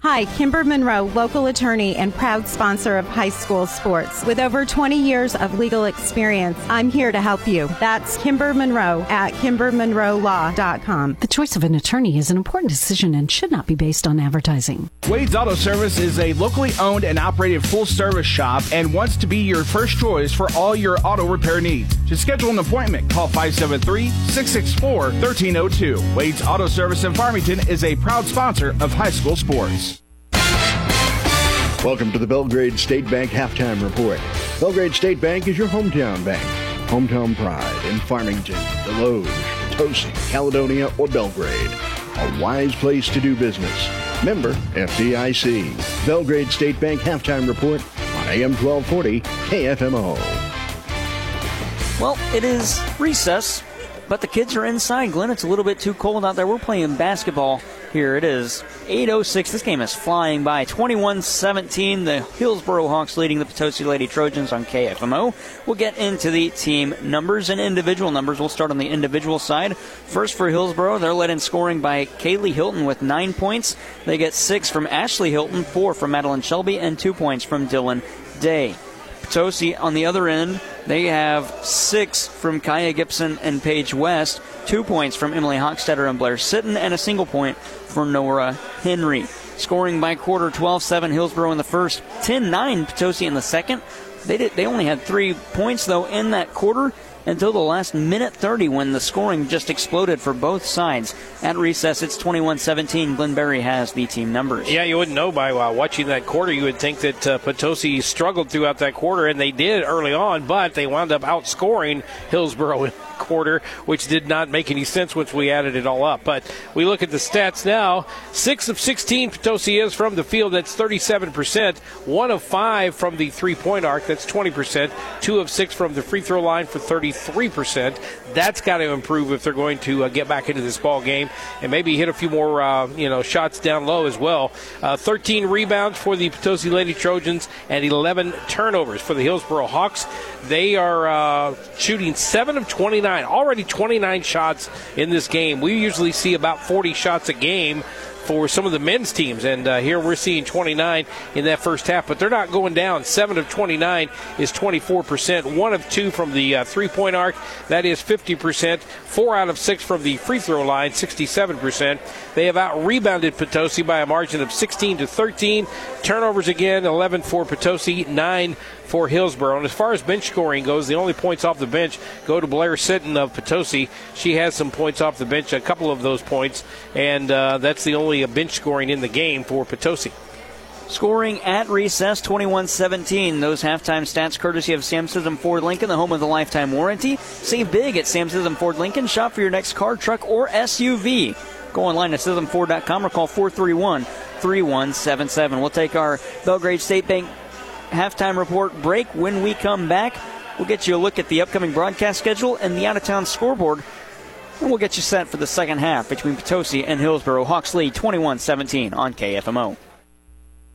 Hi, Kimber Monroe, local attorney and proud sponsor of high school sports. With over twenty years of legal experience, I'm here to help you. That's Kimber Monroe at kimber monroe law dot com. The choice of an attorney is an important decision and should not be based on advertising. Wade's Auto Service is a locally owned and operated full-service shop and wants to be your first choice for all your auto repair needs. To schedule an appointment, call five seven three, six six four, one three zero two. Wade's Auto Service in Farmington is a proud sponsor of high school sports. Welcome to the Belgrade State Bank Halftime Report. Belgrade State Bank is your hometown bank. Hometown pride in Farmington, Deloge, Potosi, Caledonia, or Belgrade. A wise place to do business. Member F D I C. Belgrade State Bank Halftime Report on A M twelve forty K F M O. Well, it is recess, but the kids are inside, Glenn. It's a little bit too cold out there. We're playing basketball. Here it is, eight oh six. This game is flying by. twenty-one seventeen, the Hillsboro Hawks leading the Potosi Lady Trojans on K F M O. We'll get into the team numbers and individual numbers. We'll start on the individual side. First for Hillsboro, they're led in scoring by Kaylee Hilton with nine points. They get six from Ashley Hilton, four from Madeline Shelby, and two points from Dylan Day. Potosi on the other end, they have six from Kaia Gibson and Paige West, two points from Emily Hockstetter and Blair Sitton, and a single point for Nora Henry. Scoring by quarter, twelve seven Hillsboro in the first, ten nine Potosi in the second. They did, they only had three points, though, in that quarter until the last minute thirty when the scoring just exploded for both sides. At recess, it's twenty-one seventeen. Glenn Berry has the team numbers. Yeah, you wouldn't know by uh, watching that quarter. You would think that uh, Potosi struggled throughout that quarter, and they did early on, but they wound up outscoring Hillsboro in the quarter, which did not make any sense once we added it all up. But we look at the stats now. six of sixteen Potosi is from the field. That's thirty-seven percent. one of five from the three-point arc. That's twenty percent. two of six from the free throw line for thirty-three percent. three percent. That's got to improve if they're going to uh, get back into this ball game and maybe hit a few more, uh, you know, shots down low as well. Uh, thirteen rebounds for the Potosi Lady Trojans and eleven turnovers for the Hillsboro Hawks. They are uh, shooting seven of twenty-nine twenty-nine, already twenty-nine shots in this game. We usually see about forty shots a game for some of the men's teams, and uh, here we're seeing twenty-nine in that first half, but they're not going down. seven of twenty-nine is twenty-four percent, one of two from the uh, three-point arc, that is fifty percent, four out of six from the free throw line, sixty-seven percent. They have out-rebounded Potosi by a margin of sixteen to thirteen. Turnovers again, eleven for Potosi, nine for Hillsboro. And as far as bench scoring goes, the only points off the bench go to Blair Sitton of Potosi. She has some points off the bench, a couple of those points, and uh, that's the only a bench scoring in the game for Potosi. Scoring at recess, twenty-one seventeen. Those halftime stats courtesy of Sam Sism Ford Lincoln, the home of the lifetime warranty. Save big at Sam Sism Ford Lincoln. Shop for your next car, truck, or S U V. Go online to sism ford dot com or call four three one, three one seven seven. We'll take our Belgrade State Bank halftime report break. When we come back, we'll get you a look at the upcoming broadcast schedule and the out-of-town scoreboard. And we'll get you set for the second half between Potosi and Hillsboro. Hawks lead twenty-one seventeen on K F M O.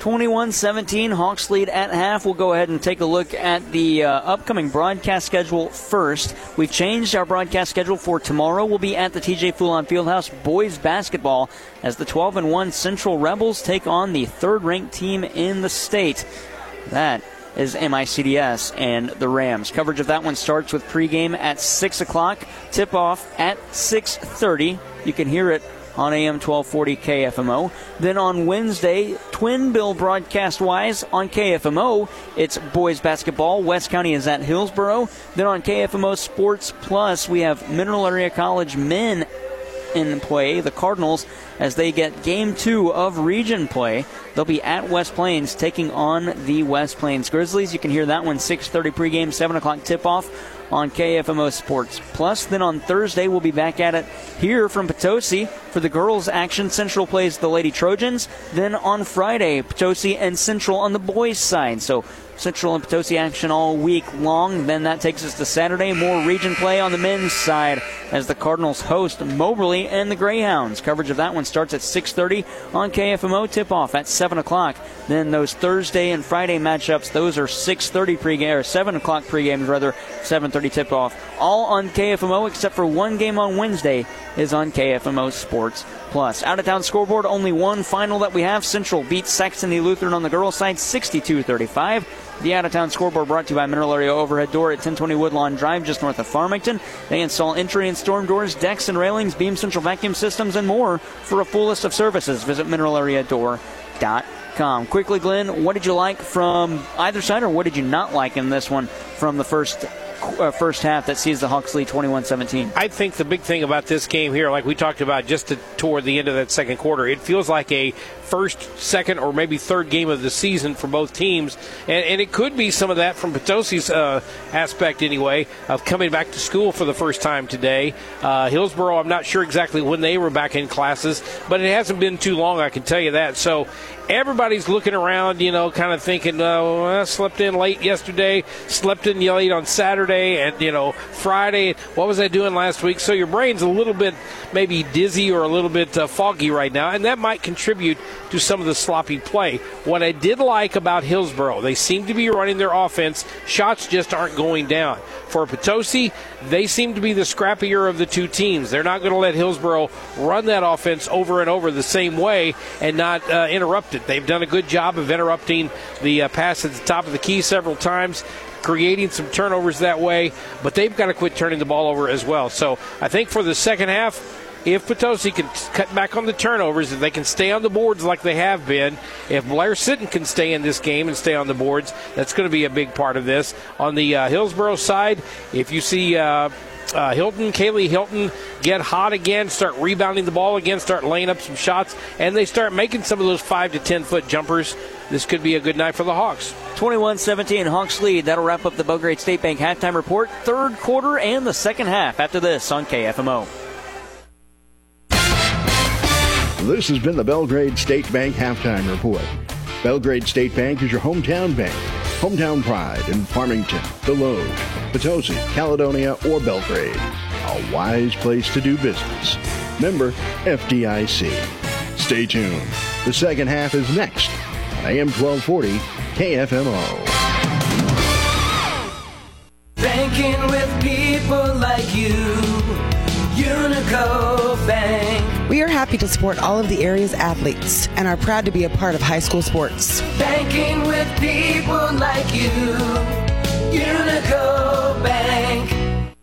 twenty-one seventeen, Hawks lead at half. We'll go ahead and take a look at the uh, upcoming broadcast schedule first. We've changed our broadcast schedule for tomorrow. We'll be at the T J Fulon Fieldhouse boys basketball as the twelve and one Central Rebels take on the third-ranked team in the state. That is M I C D S and the Rams. Coverage of that one starts with pregame at six o'clock, tip-off at six thirty. You can hear it on A M twelve forty K F M O. Then on Wednesday, twin bill broadcast-wise on K F M O, it's boys basketball. West County is at Hillsboro. Then on K F M O Sports Plus, we have Mineral Area College men in play, the Cardinals, as they get game two of region play. They'll be at West Plains taking on the West Plains Grizzlies. You can hear that one, six thirty pregame, seven o'clock tip-off on K F M O Sports Plus. Then on Thursday, we'll be back at it here from Potosi for the girls' action. Central plays the Lady Trojans. Then on Friday, Potosi and Central on the boys' side. So Central and Potosi action all week long. Then that takes us to Saturday. More region play on the men's side as the Cardinals host Moberly and the Greyhounds. Coverage of that one starts at six thirty on K F M O. Tip-off at seven o'clock. Then those Thursday and Friday matchups, those are six thirty pregame, or seven o'clock pregame, rather, seven thirty tip-off. All on K F M O except for one game on Wednesday is on K F M O Sports Plus. Out-of-town scoreboard, only one final that we have. Central beats Saxony Lutheran on the girls' side, sixty-two thirty-five. The out-of-town scoreboard brought to you by Mineral Area Overhead Door at ten twenty Woodlawn Drive, just north of Farmington. They install entry and storm doors, decks and railings, Beam Central vacuum systems, and more. For a full list of services, visit mineral area door dot com. Quickly, Glenn, what did you like from either side, or what did you not like in this one from the first Uh, first half that sees the Hawks lead twenty-one seventeen. I think the big thing about this game here, like we talked about just to, toward the end of that second quarter, it feels like a first, second, or maybe third game of the season for both teams. And, and it could be some of that from Potosi's uh, aspect anyway, of coming back to school for the first time today. Uh, Hillsboro, I'm not sure exactly when they were back in classes, but it hasn't been too long, I can tell you that. So everybody's looking around, you know, kind of thinking, oh, I slept in late yesterday, slept in late on Saturday, and, you know, Friday, what was I doing last week? So your brain's a little bit maybe dizzy or a little bit uh, foggy right now, and that might contribute to some of the sloppy play. What I did like about Hillsboro, they seem to be running their offense. Shots just aren't going down. For Potosi, they seem to be the scrappier of the two teams. They're not going to let Hillsboro run that offense over and over the same way and not uh, interrupt it. They've done a good job of interrupting the uh, pass at the top of the key several times, creating some turnovers that way, but they've got to quit turning the ball over as well. So I think for the second half, if Potosi can cut back on the turnovers, if they can stay on the boards like they have been, if Blair Sitton can stay in this game and stay on the boards, that's going to be a big part of this. On the uh, Hillsboro side, if you see uh, uh, Hilton, Kaylee Hilton get hot again, start rebounding the ball again, start laying up some shots, and they start making some of those five to ten foot jumpers. This could be a good night for the Hawks. twenty-one seventeen, Hawks lead. That'll wrap up the Belgrade State Bank halftime report, third quarter, and the second half after this on K F M O. This has been the Belgrade State Bank halftime report. Belgrade State Bank is your hometown bank. Hometown pride in Farmington, Deloge, Potosi, Caledonia, or Belgrade. A wise place to do business. Member F D I C. Stay tuned. The second half is next on A M twelve forty K F M O. Banking with people like you. Unico Bank. We are happy to support all of the area's athletes and are proud to be a part of high school sports. Banking with people like you, Unico Bank.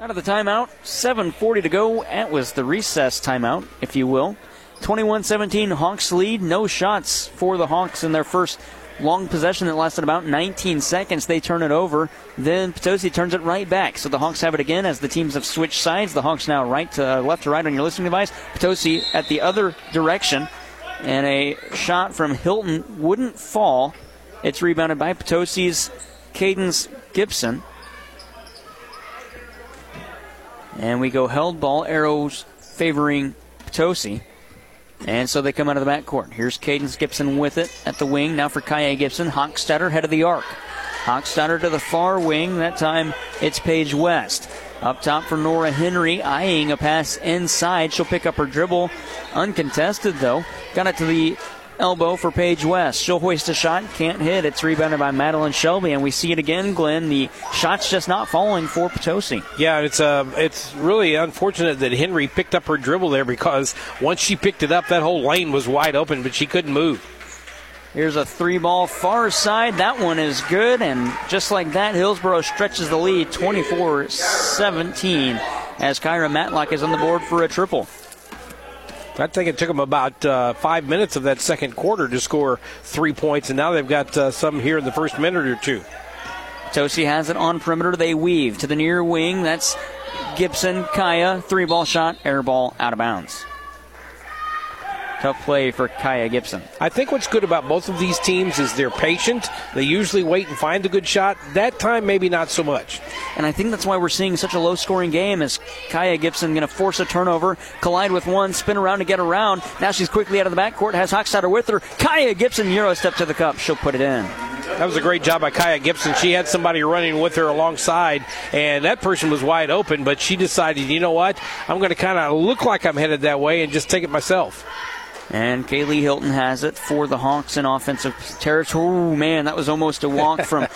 Out of the timeout, seven forty to go. That was the recess timeout, if you will. twenty-one seventeen, Hawks lead. No shots for the Hawks in their first long possession that lasted about nineteen seconds. They turn it over. Then Potosi turns it right back. So the Hawks have it again as the teams have switched sides. The Hawks now right to uh, left to right on your listening device. Potosi at the other direction. And a shot from Hilton wouldn't fall. It's rebounded by Potosi's Cadence Gibson. And we go held ball, arrows favoring Potosi. And so they come out of the backcourt. Here's Cadence Gibson with it at the wing. Now for Kaia Gibson. Hockstetter, head of the arc. Hockstetter to the far wing. That time it's Paige West. Up top for Nora Henry, eyeing a pass inside. She'll pick up her dribble. Uncontested, though. Got it to the elbow for Paige West. She'll hoist a shot. Can't hit. It's rebounded by Madeline Shelby. And we see it again, Glenn. The shot's just not falling for Potosi. Yeah, it's uh, it's really unfortunate that Henry picked up her dribble there, because once she picked it up, that whole lane was wide open, but she couldn't move. Here's a three ball far side. That one is good. And just like that, Hillsboro stretches the lead twenty-four seventeen as Kyra Matlock is on the board for a triple. I think it took them about uh, five minutes of that second quarter to score three points, and now they've got uh, some here in the first minute or two. Tosi has it on perimeter. They weave to the near wing. That's Gibson, Kaia, three-ball shot, air ball, out of bounds. Tough play for Kaia Gibson. I think what's good about both of these teams is they're patient. They usually wait and find a good shot. That time, maybe not so much. And I think that's why we're seeing such a low-scoring game, is Kaia Gibson going to force a turnover, collide with one, spin around to get around. Now she's quickly out of the backcourt, has Hockstetter with her. Kaia Gibson, Euro step to the cup. She'll put it in. That was a great job by Kaia Gibson. She had somebody running with her alongside, and that person was wide open, but she decided, you know what, I'm going to kind of look like I'm headed that way and just take it myself. And Kaylee Hilton has it for the Hawks in offensive territory. Oh, man, that was almost a walk from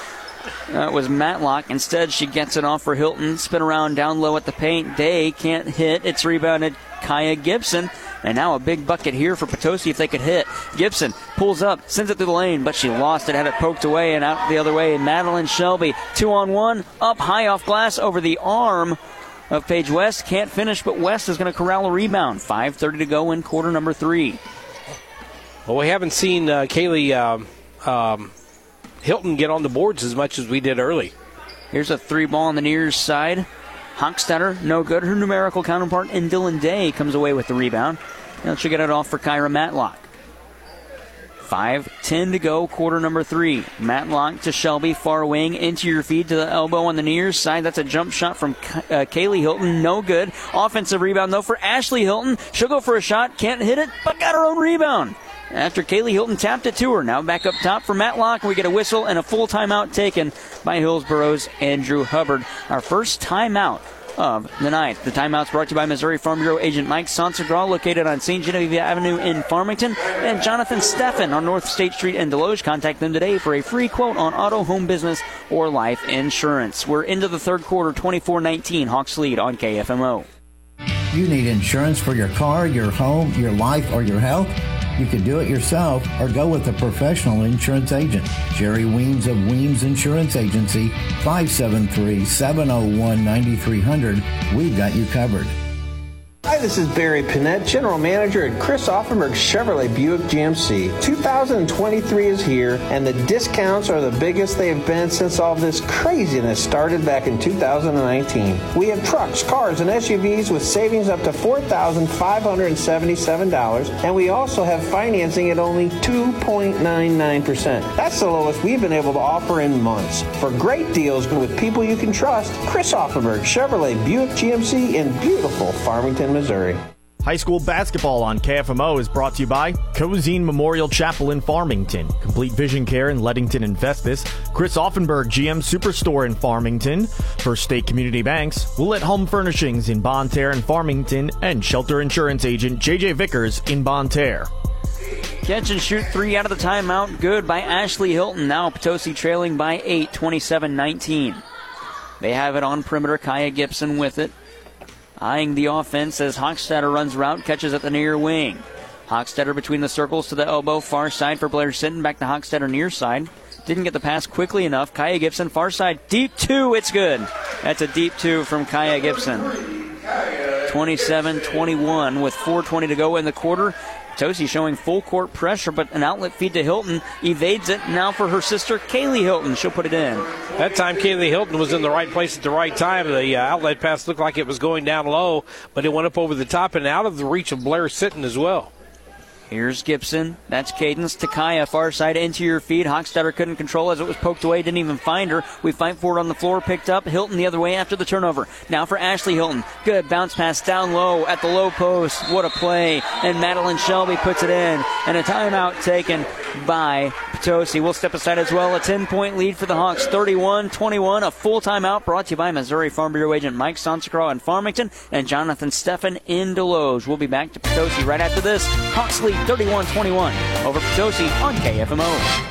that uh, was Matlock. Instead, she gets it off for Hilton. Spin around down low at the paint. Day can't hit. It's rebounded Kaia Gibson. And now a big bucket here for Potosi if they could hit. Gibson pulls up, sends it through the lane, but she lost it, had it poked away and out the other way. And Madeline Shelby, two on one, up high off glass over the arm of Paige West. Can't finish, but West is going to corral a rebound. five thirty to go in quarter number three. Well, we haven't seen uh, Kaylee um, um, Hilton get on the boards as much as we did early. Here's a three ball on the near side. Hockstetter, no good. Her numerical counterpart in Dylan Day comes away with the rebound. Now she'll get it off for Kyra Matlock. five ten to go, quarter number three. Matlock to Shelby, far wing, into your feed to the elbow on the near side. That's a jump shot from uh, Kaylee Hilton, no good. Offensive rebound, though, for Ashley Hilton. She'll go for a shot, can't hit it, but got her own rebound. After Kaylee Hilton tapped it to her, now back up top for Matlock. We get a whistle and a full timeout taken by Hillsboro's Andrew Hubbard. Our first timeout of the night. The timeout's brought to you by Missouri Farm Bureau agent Mike Sansegraw, located on Saint Genevieve Avenue in Farmington, and Jonathan Steffen on North State Street in Deloge. Contact them today for a free quote on auto, home, business, or life insurance. We're into the third quarter, twenty-four nineteen, Hawks lead on K F M O. You need insurance for your car, your home, your life, or your health? You can do it yourself or go with a professional insurance agent. Jerry Weems of Weems Insurance Agency, five seven three, seven oh one, nine three zero zero. We've got you covered. Hi, this is Barry Pinette, General Manager at Chris Offenberg Chevrolet Buick G M C. two thousand twenty-three is here, and the discounts are the biggest they have been since all this craziness started back in two thousand nineteen. We have trucks, cars, and S U Vs with savings up to four thousand five hundred seventy-seven dollars, and we also have financing at only two point nine nine percent. That's the lowest we've been able to offer in months. For great deals with people you can trust, Chris Offenberg Chevrolet Buick G M C in beautiful Farmington, Missouri. High school basketball on K F M O is brought to you by Cozine Memorial Chapel in Farmington, Complete Vision Care in Ledington and Festus, Chris Offenberg G M Superstore in Farmington, First State Community Banks, Willett Home Furnishings in Bon Terre and Farmington, and Shelter Insurance Agent J J Vickers in Bon Terre. Catch and shoot three out of the timeout. Good by Ashley Hilton. Now Potosi trailing by eight, twenty-seven nineteen. They have it on perimeter. Kaia Gibson with it. Eyeing the offense as Hockstetter runs route, catches at the near wing. Hockstetter between the circles to the elbow, far side for Blair Sitton, back to Hockstetter near side. Didn't get the pass quickly enough. Kaia Gibson, far side, deep two, it's good. That's a deep two from Kaia Gibson. twenty-seven twenty-one with four twenty to go in the quarter. Tosi showing full court pressure, but an outlet feed to Hilton. Evades it now for her sister, Kaylee Hilton. She'll put it in. That time, Kaylee Hilton was in the right place at the right time. The uh, outlet pass looked like it was going down low, but it went up over the top and out of the reach of Blair Sitton as well. Here's Gibson. That's Cadence to Kaia. Far side, interior feed. Hockstetter couldn't control as it was poked away. Didn't even find her. We fight for it on the floor. Picked up. Hilton the other way after the turnover. Now for Ashley Hilton. Good bounce pass down low at the low post. What a play. And Madeline Shelby puts it in. And a timeout taken by Potosi. We'll step aside as well. A ten-point lead for the Hawks. thirty-one twenty-one. A full timeout brought to you by Missouri Farm Bureau agent Mike Sansegraw in Farmington and Jonathan Steffen in Deloge. We'll be back to Potosi right after this. Hawks lead thirty-one twenty-one over Potosi on K F M O.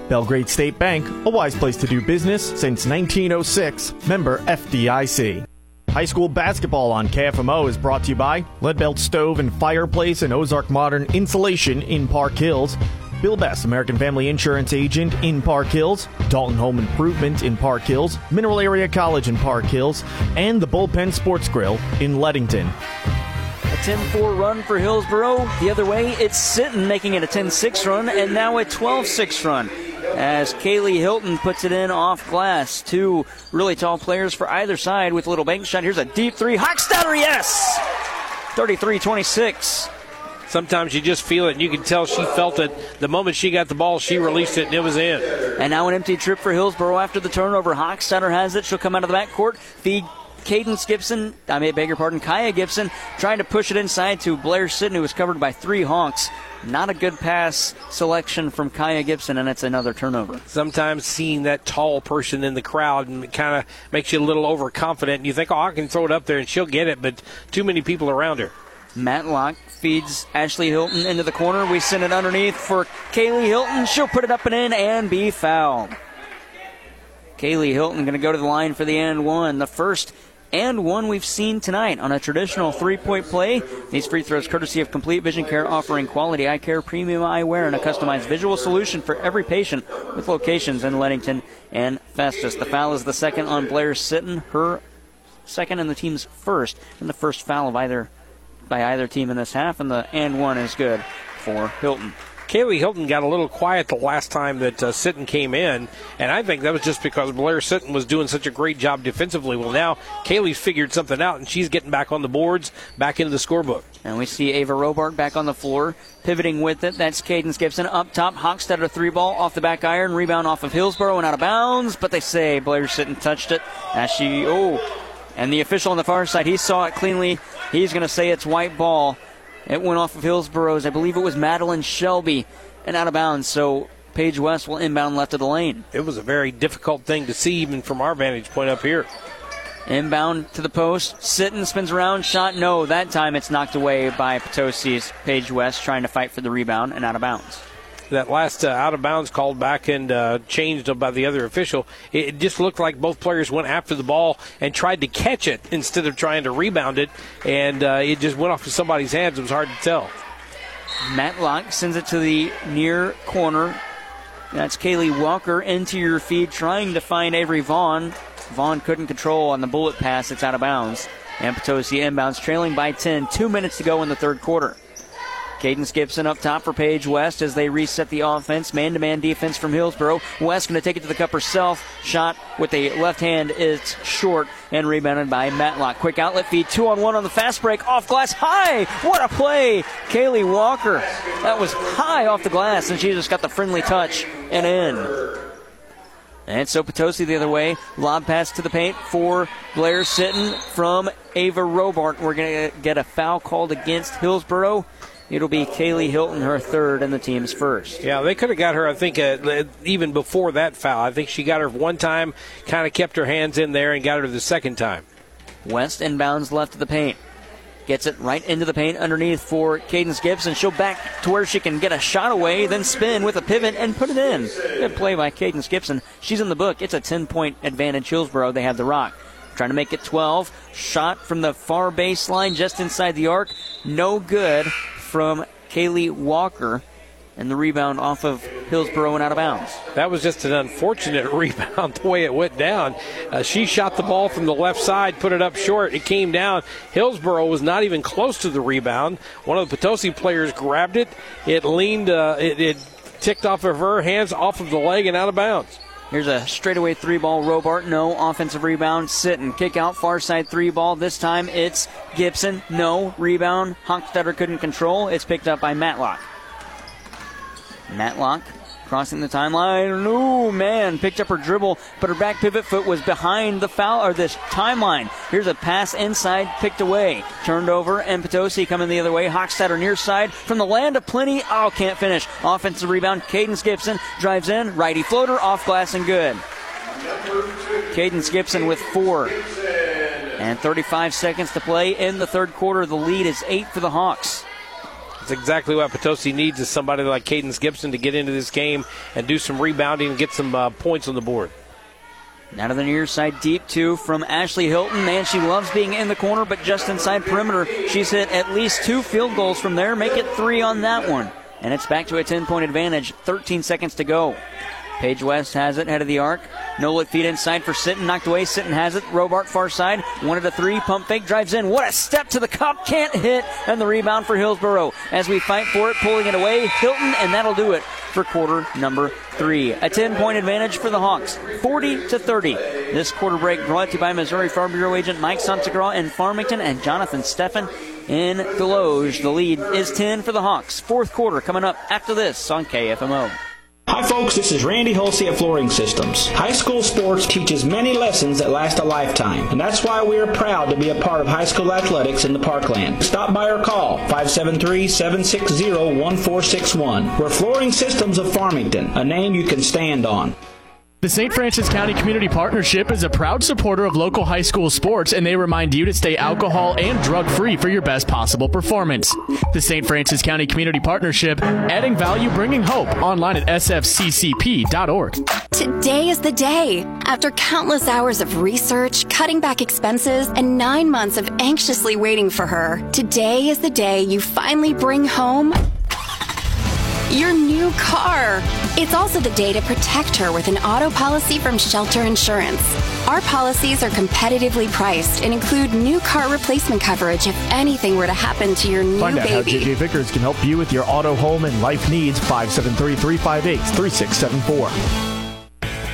Belgrade State Bank, a wise place to do business since nineteen oh six, member F D I C. High school basketball on K F M O is brought to you by Leadbelt Stove and Fireplace and Ozark Modern Insulation in Park Hills, Bill Best, American Family Insurance Agent in Park Hills, Dalton Home Improvement in Park Hills, Mineral Area College in Park Hills, and the Bullpen Sports Grill in Ledington. A ten four run for Hillsboro. The other way, it's Sitton making it a ten six run, and now a twelve six run, as Kaylee Hilton puts it in off glass. Two really tall players for either side with a little bank shot. Here's a deep three. Hockstetter, yes! thirty-three twenty-six. Sometimes you just feel it, and you can tell she felt it. The moment she got the ball, she released it, and it was in. And now an empty trip for Hillsboro after the turnover. Hockstetter has it. She'll come out of the backcourt. Feed Cadence Gibson, I may beg your pardon, Kaia Gibson, trying to push it inside to Blair Sitton, who was covered by three Hawks. Not a good pass selection from Kaia Gibson, and it's another turnover. Sometimes seeing that tall person in the crowd and kind of makes you a little overconfident, and you think, oh, I can throw it up there and she'll get it, but too many people around her. Matlock feeds Ashley Hilton into the corner. We send it underneath for Kaylee Hilton. She'll put it up and in and be fouled. Kaylee Hilton going to go to the line for the and one. The first and one we've seen tonight on a traditional three-point play. These free throws courtesy of Complete Vision Care, offering quality eye care, premium eyewear, and a customized visual solution for every patient with locations in Ledington and Festus. The foul is the second on Blair Sitton, her second and the team's first, and the first foul of either by either team in this half, and the and one is good for Hilton. Kaylee Hilton got a little quiet the last time that uh, Sitton came in, and I think that was just because Blair Sitton was doing such a great job defensively. Well, now Kaylee's figured something out, and she's getting back on the boards, back into the scorebook. And we see Ava Robart back on the floor, pivoting with it. That's Cadence Gibson up top. Hockstetter three-ball off the back iron, rebound off of Hillsboro and out of bounds, but they say Blair Sitton touched it. As she, oh, and the official on the far side, he saw it cleanly. He's going to say it's white ball. It went off of Hillsboro's, I believe it was Madeline Shelby, and out of bounds, so Paige West will inbound left of the lane. It was a very difficult thing to see even from our vantage point up here. Inbound to the post, Sitton spins around, shot, no, that time it's knocked away by Potosi's Paige West trying to fight for the rebound and out of bounds. That last uh, out-of-bounds called back and uh, changed by the other official, it, it just looked like both players went after the ball and tried to catch it instead of trying to rebound it, and uh, it just went off of somebody's hands. It was hard to tell. Matlock sends it to the near corner. That's Kaylee Walker into your feed trying to find Avery Vaughn. Vaughn couldn't control on the bullet pass. It's out of bounds. And Potosi inbounds, trailing by ten. Two minutes to go in the third quarter. Cadence Gibson up top for Paige West as they reset the offense. Man-to-man defense from Hillsboro. West going to take it to the cup herself. Shot with a left hand is short and rebounded by Matlock. Quick outlet feed, two-on-one on the fast break. Off glass, high! What a play! Kaylee Walker, that was high off the glass, and she just got the friendly touch and in. And so Potosi the other way. Lob pass to the paint for Blair Sitton from Ava Robart. We're going to get a foul called against Hillsboro. It'll be Kaylee Hilton, her third, and the team's first. Yeah, they could have got her, I think, uh, even before that foul. I think she got her one time, kind of kept her hands in there, and got her the second time. West inbounds left of the paint. Gets it right into the paint underneath for Cadence Gibson. She'll back to where she can get a shot away, then spin with a pivot and put it in. Good play by Cadence Gibson. She's in the book. It's a ten-point advantage. Hillsboro, they have the rock. Trying to make it twelve. Shot from the far baseline just inside the arc. No good from Kaylee Walker, and the rebound off of Hillsboro and out of bounds. That was just an unfortunate rebound the way it went down. Uh, she shot the ball from the left side, put it up short. It came down. Hillsboro was not even close to the rebound. One of the Potosi players grabbed it. It leaned, uh, it, it ticked off of her hands, off of the leg, and out of bounds. Here's a straightaway three-ball. Robart, no. Offensive rebound, Sitton. Kick out, far side three-ball. This time it's Gibson, no. Rebound, Hockstetter couldn't control. It's picked up by Matlock. Matlock crossing the timeline. No, man, picked up her dribble, but her back pivot foot was behind the foul, or this timeline. Here's a pass inside, picked away. Turned over, and Potosi coming the other way. Hockstetter near side from the land of plenty. Oh, can't finish. Offensive rebound, Cadence Gibson drives in. Righty floater, off glass and good. Cadence Gibson with four. And thirty-five seconds to play in the third quarter. The lead is eight for the Hawks. That's exactly what Potosi needs, is somebody like Cadence Gibson to get into this game and do some rebounding and get some uh, points on the board. Now to the near side, deep two from Ashley Hilton. Man, she loves being in the corner, but just inside perimeter. She's hit at least two field goals from there. Make it three on that one. And it's back to a ten-point advantage. thirteen seconds to go. Paige West has it, head of the arc. No look feed inside for Sitton, knocked away. Sitton has it. Robart far side, one at a three. Pump fake, drives in. What a step to the cup. Can't hit. And the rebound for Hillsboro. As we fight for it, pulling it away, Hilton, and that'll do it for quarter number three. A ten-point advantage for the Hawks, forty to thirty. This quarter break brought to you by Missouri Farm Bureau agent Mike Sansegraw in Farmington and Jonathan Steffen in Deloge. The lead is ten for the Hawks. Fourth quarter coming up after this on K F M O. Hi folks, this is Randy Hulsey at Flooring Systems. High school sports teaches many lessons that last a lifetime, and that's why we are proud to be a part of high school athletics in the Parkland. Stop by or call five seven three, seven six zero, one four six one. We're Flooring Systems of Farmington, a name you can stand on. The Saint Francis County Community Partnership is a proud supporter of local high school sports, and they remind you to stay alcohol and drug-free for your best possible performance. The Saint Francis County Community Partnership, adding value, bringing hope, online at s f c c p dot org. Today is the day. After countless hours of research, cutting back expenses, and nine months of anxiously waiting for her, today is the day you finally bring home your new car. It's also the day to protect her with an auto policy from Shelter Insurance. Our policies are competitively priced and include new car replacement coverage if anything were to happen to your new baby. Find out how J J Vickers can help you with your auto, home, and life needs. five seven three, three five eight, three six seven four.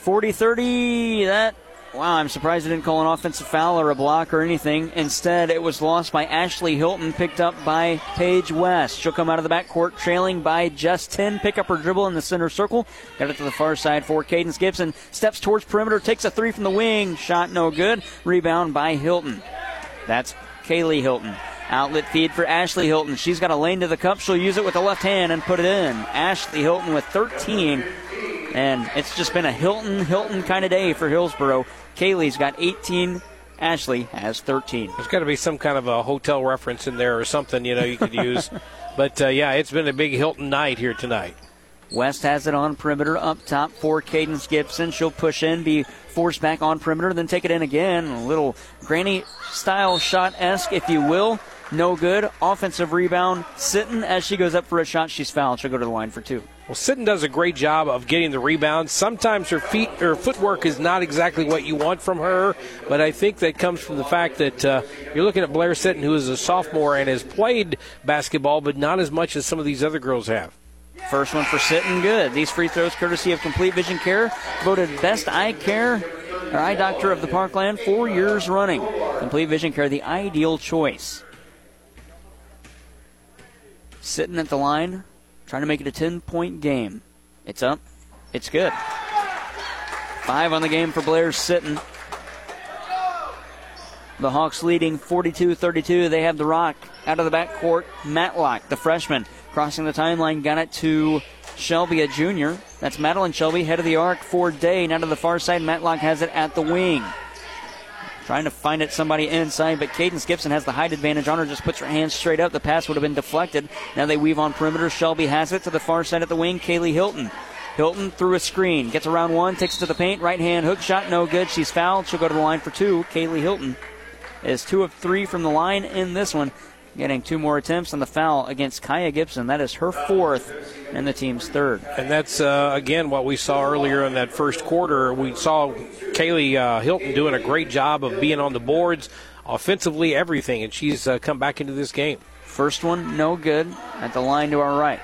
forty thirty, that, wow, I'm surprised they didn't call an offensive foul or a block or anything. Instead, it was lost by Ashley Hilton, picked up by Paige West. She'll come out of the backcourt, trailing by just ten. Pick up her dribble in the center circle. Got it to the far side for Cadence Gibson. Steps towards perimeter, takes a three from the wing. Shot no good. Rebound by Hilton. That's Kaylee Hilton. Outlet feed for Ashley Hilton. She's got a lane to the cup. She'll use it with the left hand and put it in. Ashley Hilton with thirteen. And it's just been a Hilton, Hilton kind of day for Hillsboro. Kaylee's got eighteen. Ashley has thirteen. There's got to be some kind of a hotel reference in there or something, you know, you could use. But, uh, yeah, it's been a big Hilton night here tonight. West has it on perimeter up top for Cadence Gibson. She'll push in, be forced back on perimeter, then take it in again. A little granny-style shot-esque, if you will. No good. Offensive rebound. Sitton, as she goes up for a shot, she's fouled. She'll go to the line for two. Well, Sitton does a great job of getting the rebound. Sometimes her feet, her footwork is not exactly what you want from her, but I think that comes from the fact that uh, you're looking at Blair Sitton, who is a sophomore and has played basketball, but not as much as some of these other girls have. First one for Sitton, good. These free throws courtesy of Complete Vision Care, voted Best Eye Care or Eye Doctor of the Parkland four years running. Complete Vision Care, the ideal choice. Sitton at the line. Trying to make it a ten-point game. It's up. It's good. Five on the game for Blair Sitton. The Hawks leading forty-two thirty-two. They have the rock out of the backcourt. Matlock, the freshman, crossing the timeline, got it to Shelby, a junior. That's Madeline Shelby, head of the arc for Day. Now to the far side, Matlock has it at the wing. Trying to find it somebody inside, but Cadence Gibson has the height advantage on her. Just puts her hands straight up. The pass would have been deflected. Now they weave on perimeter. Shelby has it to the far side of the wing. Kaylee Hilton. Hilton through a screen. Gets around one. Takes it to the paint. Right hand hook shot. No good. She's fouled. She'll go to the line for two. Kaylee Hilton is two of three from the line in this one. Getting two more attempts on the foul against Kaia Gibson. That is her fourth and the team's third. And that's, uh, again, what we saw earlier in that first quarter. We saw Kaylee uh, Hilton doing a great job of being on the boards, offensively, everything, and she's uh, come back into this game. First one, no good, at the line to our right.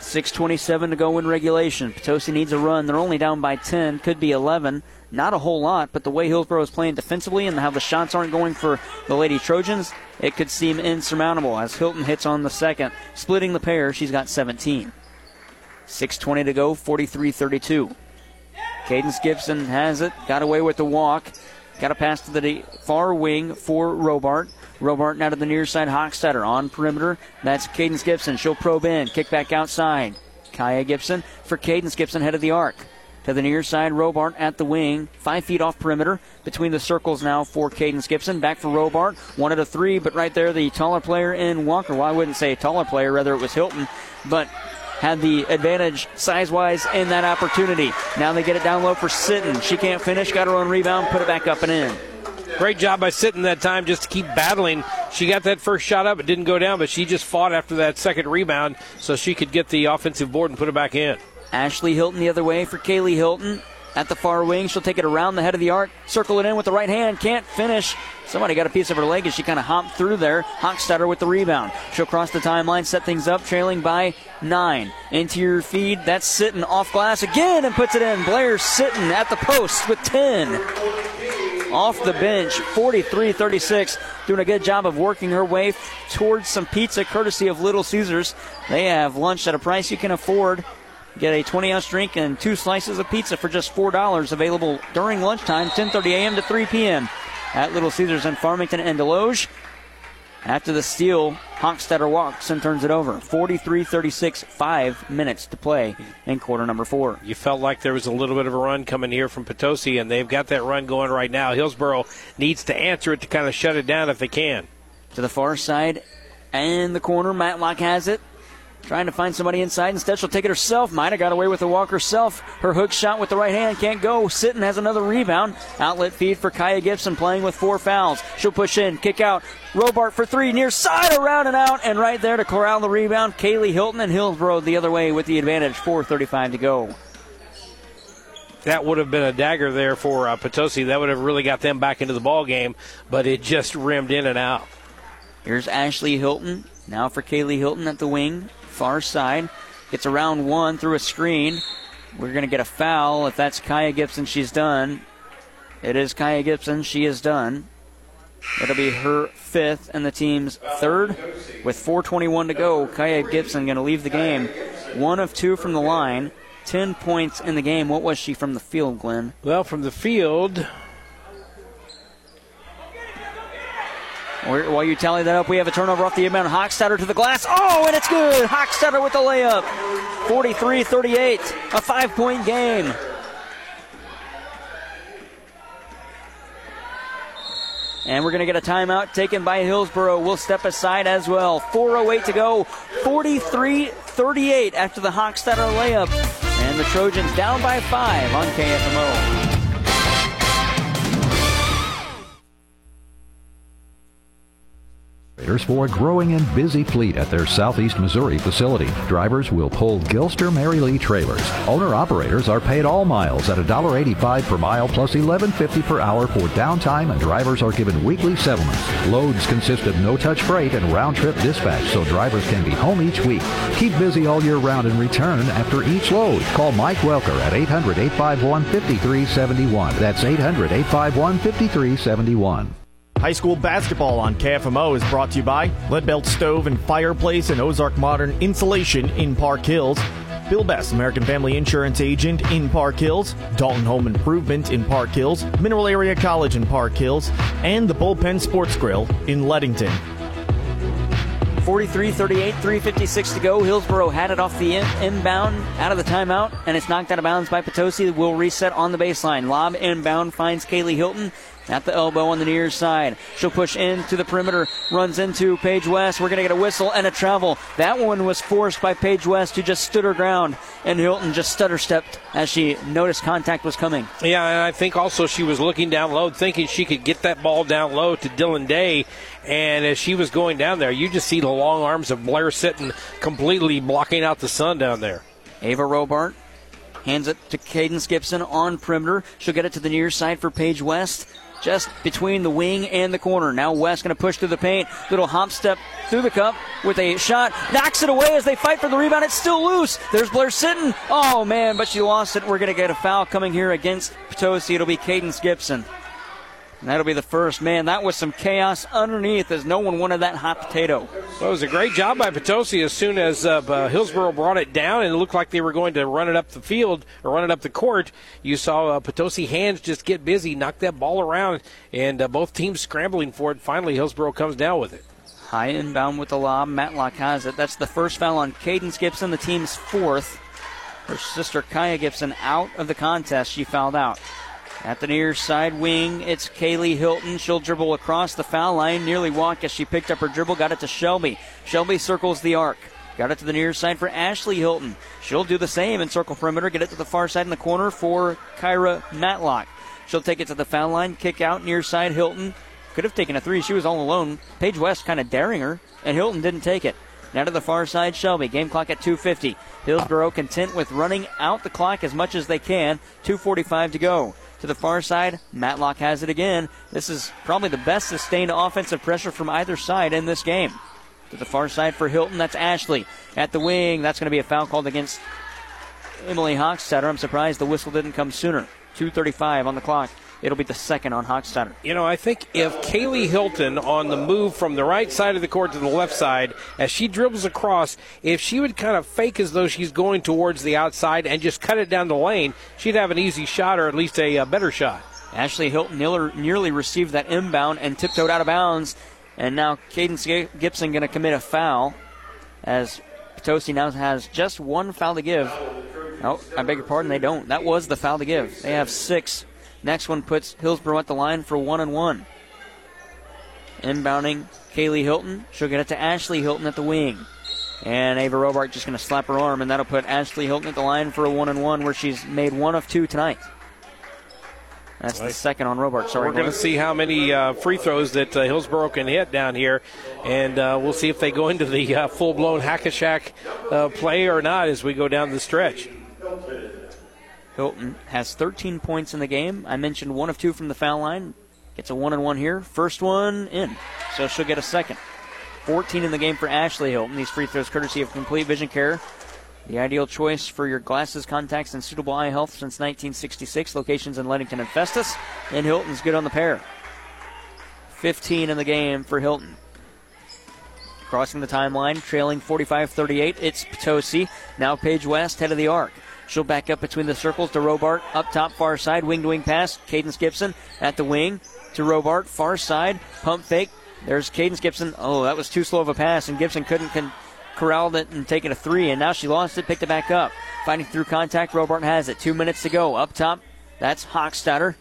six twenty-seven to go in regulation. Potosi needs a run. They're only down by ten, could be eleven. Not a whole lot, but the way Hillsboro is playing defensively and how the shots aren't going for the Lady Trojans, it could seem insurmountable as Hilton hits on the second. Splitting the pair, she's got seventeen. six twenty to go, forty-three thirty-two. Cadence Gibson has it, got away with the walk. Got a pass to the far wing for Robart. Robart now to the near side, Hockstetter on perimeter. That's Cadence Gibson. She'll probe in, kick back outside. Kaia Gibson for Cadence Gibson, head of the arc. To the near side, Robart at the wing. Five feet off perimeter between the circles now for Cadence Gibson. Back for Robart. One at a three, but right there the taller player in Walker. Well, I wouldn't say taller player, rather it was Hilton, but had the advantage size-wise in that opportunity. Now they get it down low for Sitton. She can't finish. Got her own rebound. Put it back up and in. Great job by Sitton that time just to keep battling. She got that first shot up. It didn't go down, but she just fought after that second rebound so she could get the offensive board and put it back in. Ashley Hilton the other way for Kaylee Hilton at the far wing. She'll take it around the head of the arc, circle it in with the right hand, can't finish. Somebody got a piece of her leg as she kind of hopped through there. Hockstetter with the rebound. She'll cross the timeline, set things up, trailing by nine. Interior feed, that's Sitton off glass again and puts it in. Blair Sitton at the post with ten. Off the bench, forty-three thirty-six, doing a good job of working her way f- towards some pizza courtesy of Little Caesars. They have lunch at a price you can afford. Get a twenty-ounce drink and two slices of pizza for just four dollars, available during lunchtime, ten thirty a.m. to three p.m. at Little Caesars in Farmington and Deloge. After the steal, Hockstetter walks and turns it over. forty-three thirty-six, five minutes to play in quarter number four. You felt like there was a little bit of a run coming here from Potosi, and they've got that run going right now. Hillsboro needs to answer it to kind of shut it down if they can. To the far side and the corner, Matlock has it. Trying to find somebody inside, and Stetch will take it herself. Might have got away with the walk herself. Her hook shot with the right hand can't go. Sitton has another rebound. Outlet feed for Kaia Gibson, playing with four fouls. She'll push in, kick out. Robart for three, near side, around and out, and right there to corral the rebound. Kaylee Hilton, and Hillsboro the other way with the advantage. four thirty-five to go. That would have been a dagger there for uh, Potosi. That would have really got them back into the ball game, but it just rimmed in and out. Here's Ashley Hilton. Now for Kaylee Hilton at the wing. Far side, gets around one through a screen. We're going to get a foul. If that's Kaia Gibson, she's done. It is Kaia Gibson. She is done. It'll be her fifth and the team's third. With four twenty-one to go, Kaia Gibson going to leave the game. One of two from the line. Ten points in the game. What was she from the field, Glenn? Well, from the field... While you tally that up, we have a turnover off the inbound. Hockstetter to the glass. Oh, and it's good. Hockstetter with the layup. forty-three thirty-eight, a five-point game. And we're going to get a timeout taken by Hillsboro. We'll step aside as well. four oh eight to go. forty-three thirty-eight after the Hockstetter layup. And the Trojans down by five on K F M O. For a growing and busy fleet at their Southeast Missouri facility. Drivers will pull Gilster Mary Lee trailers. Owner-operators are paid all miles at one dollar eighty-five per mile plus eleven fifty per hour for downtime, and drivers are given weekly settlements. Loads consist of no-touch freight and round-trip dispatch, so drivers can be home each week. Keep busy all year round and return after each load. Call Mike Welker at eight hundred, eight five one, five three seven one. That's eight hundred, eight five one, five three seven one. High school basketball on K F M O is brought to you by Leadbelt Stove and Fireplace and Ozark Modern Insulation in Park Hills, Bill Best American Family Insurance Agent in Park Hills, Dalton Home Improvement in Park Hills, Mineral Area College in Park Hills, and the Bullpen Sports Grill in Leadington. forty-three thirty-eight, three fifty-six to go. Hillsboro had it off the in- inbound, out of the timeout, and it's knocked out of bounds by Potosi. Will reset on the baseline. Lob inbound finds Kaylee Hilton at the elbow on the near side. She'll push into the perimeter, runs into Paige West. We're going to get a whistle and a travel. That one was forced by Paige West, who just stood her ground, and Hilton just stutter-stepped as she noticed contact was coming. Yeah, and I think also she was looking down low, thinking she could get that ball down low to Dylan Day, and as she was going down there, you just see the long arms of Blair Sitton completely blocking out the sun down there. Ava Robart hands it to Cadence Gibson on perimeter. She'll get it to the near side for Paige West, just between the wing and the corner. Now West going to push through the paint. Little hop step through the cup with a shot. Knocks it away as they fight for the rebound. It's still loose. There's Blair Sitton. Oh, man, but she lost it. We're going to get a foul coming here against Potosi. It'll be Cadence Gibson. And that'll be the first. Man, that was some chaos underneath as no one wanted that hot potato. Well, it was a great job by Potosi as soon as uh, uh, Hillsboro brought it down and it looked like they were going to run it up the field or run it up the court. You saw uh, Potosi hands just get busy, knock that ball around, and uh, both teams scrambling for it. Finally, Hillsboro comes down with it. High inbound with the lob. Matlock has it. That's the first foul on Cadence Gibson, the team's fourth. Her sister Kaia Gibson out of the contest. She fouled out. At the near side wing, it's Kaylee Hilton. She'll dribble across the foul line, nearly walk as she picked up her dribble, got it to Shelby. Shelby circles the arc. Got it to the near side for Ashley Hilton. She'll do the same and circle perimeter, get it to the far side in the corner for Kyra Madlock. She'll take it to the foul line, kick out, near side Hilton. Could have taken a three. She was all alone. Paige West kind of daring her, and Hilton didn't take it. Now to the far side, Shelby. Game clock at two fifty. Hillsboro content with running out the clock as much as they can. two forty-five to go. To the far side, Matlock has it again. This is probably the best sustained offensive pressure from either side in this game. To the far side for Hilton, that's Ashley. At the wing, that's going to be a foul called against Emily Hockstetter. I'm surprised the whistle didn't come sooner. two thirty-five on the clock. It'll be the second on Hockstetter. You know, I think if Kaylee Hilton on the move from the right side of the court to the left side, as she dribbles across, if she would kind of fake as though she's going towards the outside and just cut it down the lane, she'd have an easy shot or at least a, a better shot. Ashley Hilton nearly received that inbound and tiptoed out of bounds And now Cadence Gibson going to commit a foul as Potosi now has just one foul to give. Oh, I beg your pardon, they don't. That was the foul to give. They have six. Next one puts Hillsboro at the line for one and one. Inbounding Kaylee Hilton. She'll get it to Ashley Hilton at the wing. And Ava Robart just going to slap her arm, and that'll put Ashley Hilton at the line for a one and one, where she's made one of two tonight. That's right. The second on Robart. Sorry, we're going to see how many uh, free throws that uh, Hillsboro can hit down here, and uh, we'll see if they go into the uh, full-blown hack-a-shack uh, play or not as we go down the stretch. Hilton has thirteen points in the game. I mentioned one of two from the foul line. Gets a one and one here. First one in, so she'll get a second. fourteen in the game for Ashley Hilton. These free throws courtesy of Complete Vision Care. The ideal choice for your glasses, contacts, and suitable eye health since nineteen sixty-six. Locations in Leadington and Festus. And Hilton's good on the pair. fifteen in the game for Hilton. Crossing the timeline, trailing forty-five thirty-eight. It's Potosi. Now Paige West, head of the arc. She'll back up between the circles to Robart. Up top, far side, wing-to-wing pass. Cadence Gibson at the wing to Robart. Far side, pump fake. There's Cadence Gibson. Oh, that was too slow of a pass, and Gibson couldn't con- corralled it and taken a three, and now she lost it, picked it back up. Fighting through contact, Robart has it. Two minutes to go. Up top, that's Hockstetter.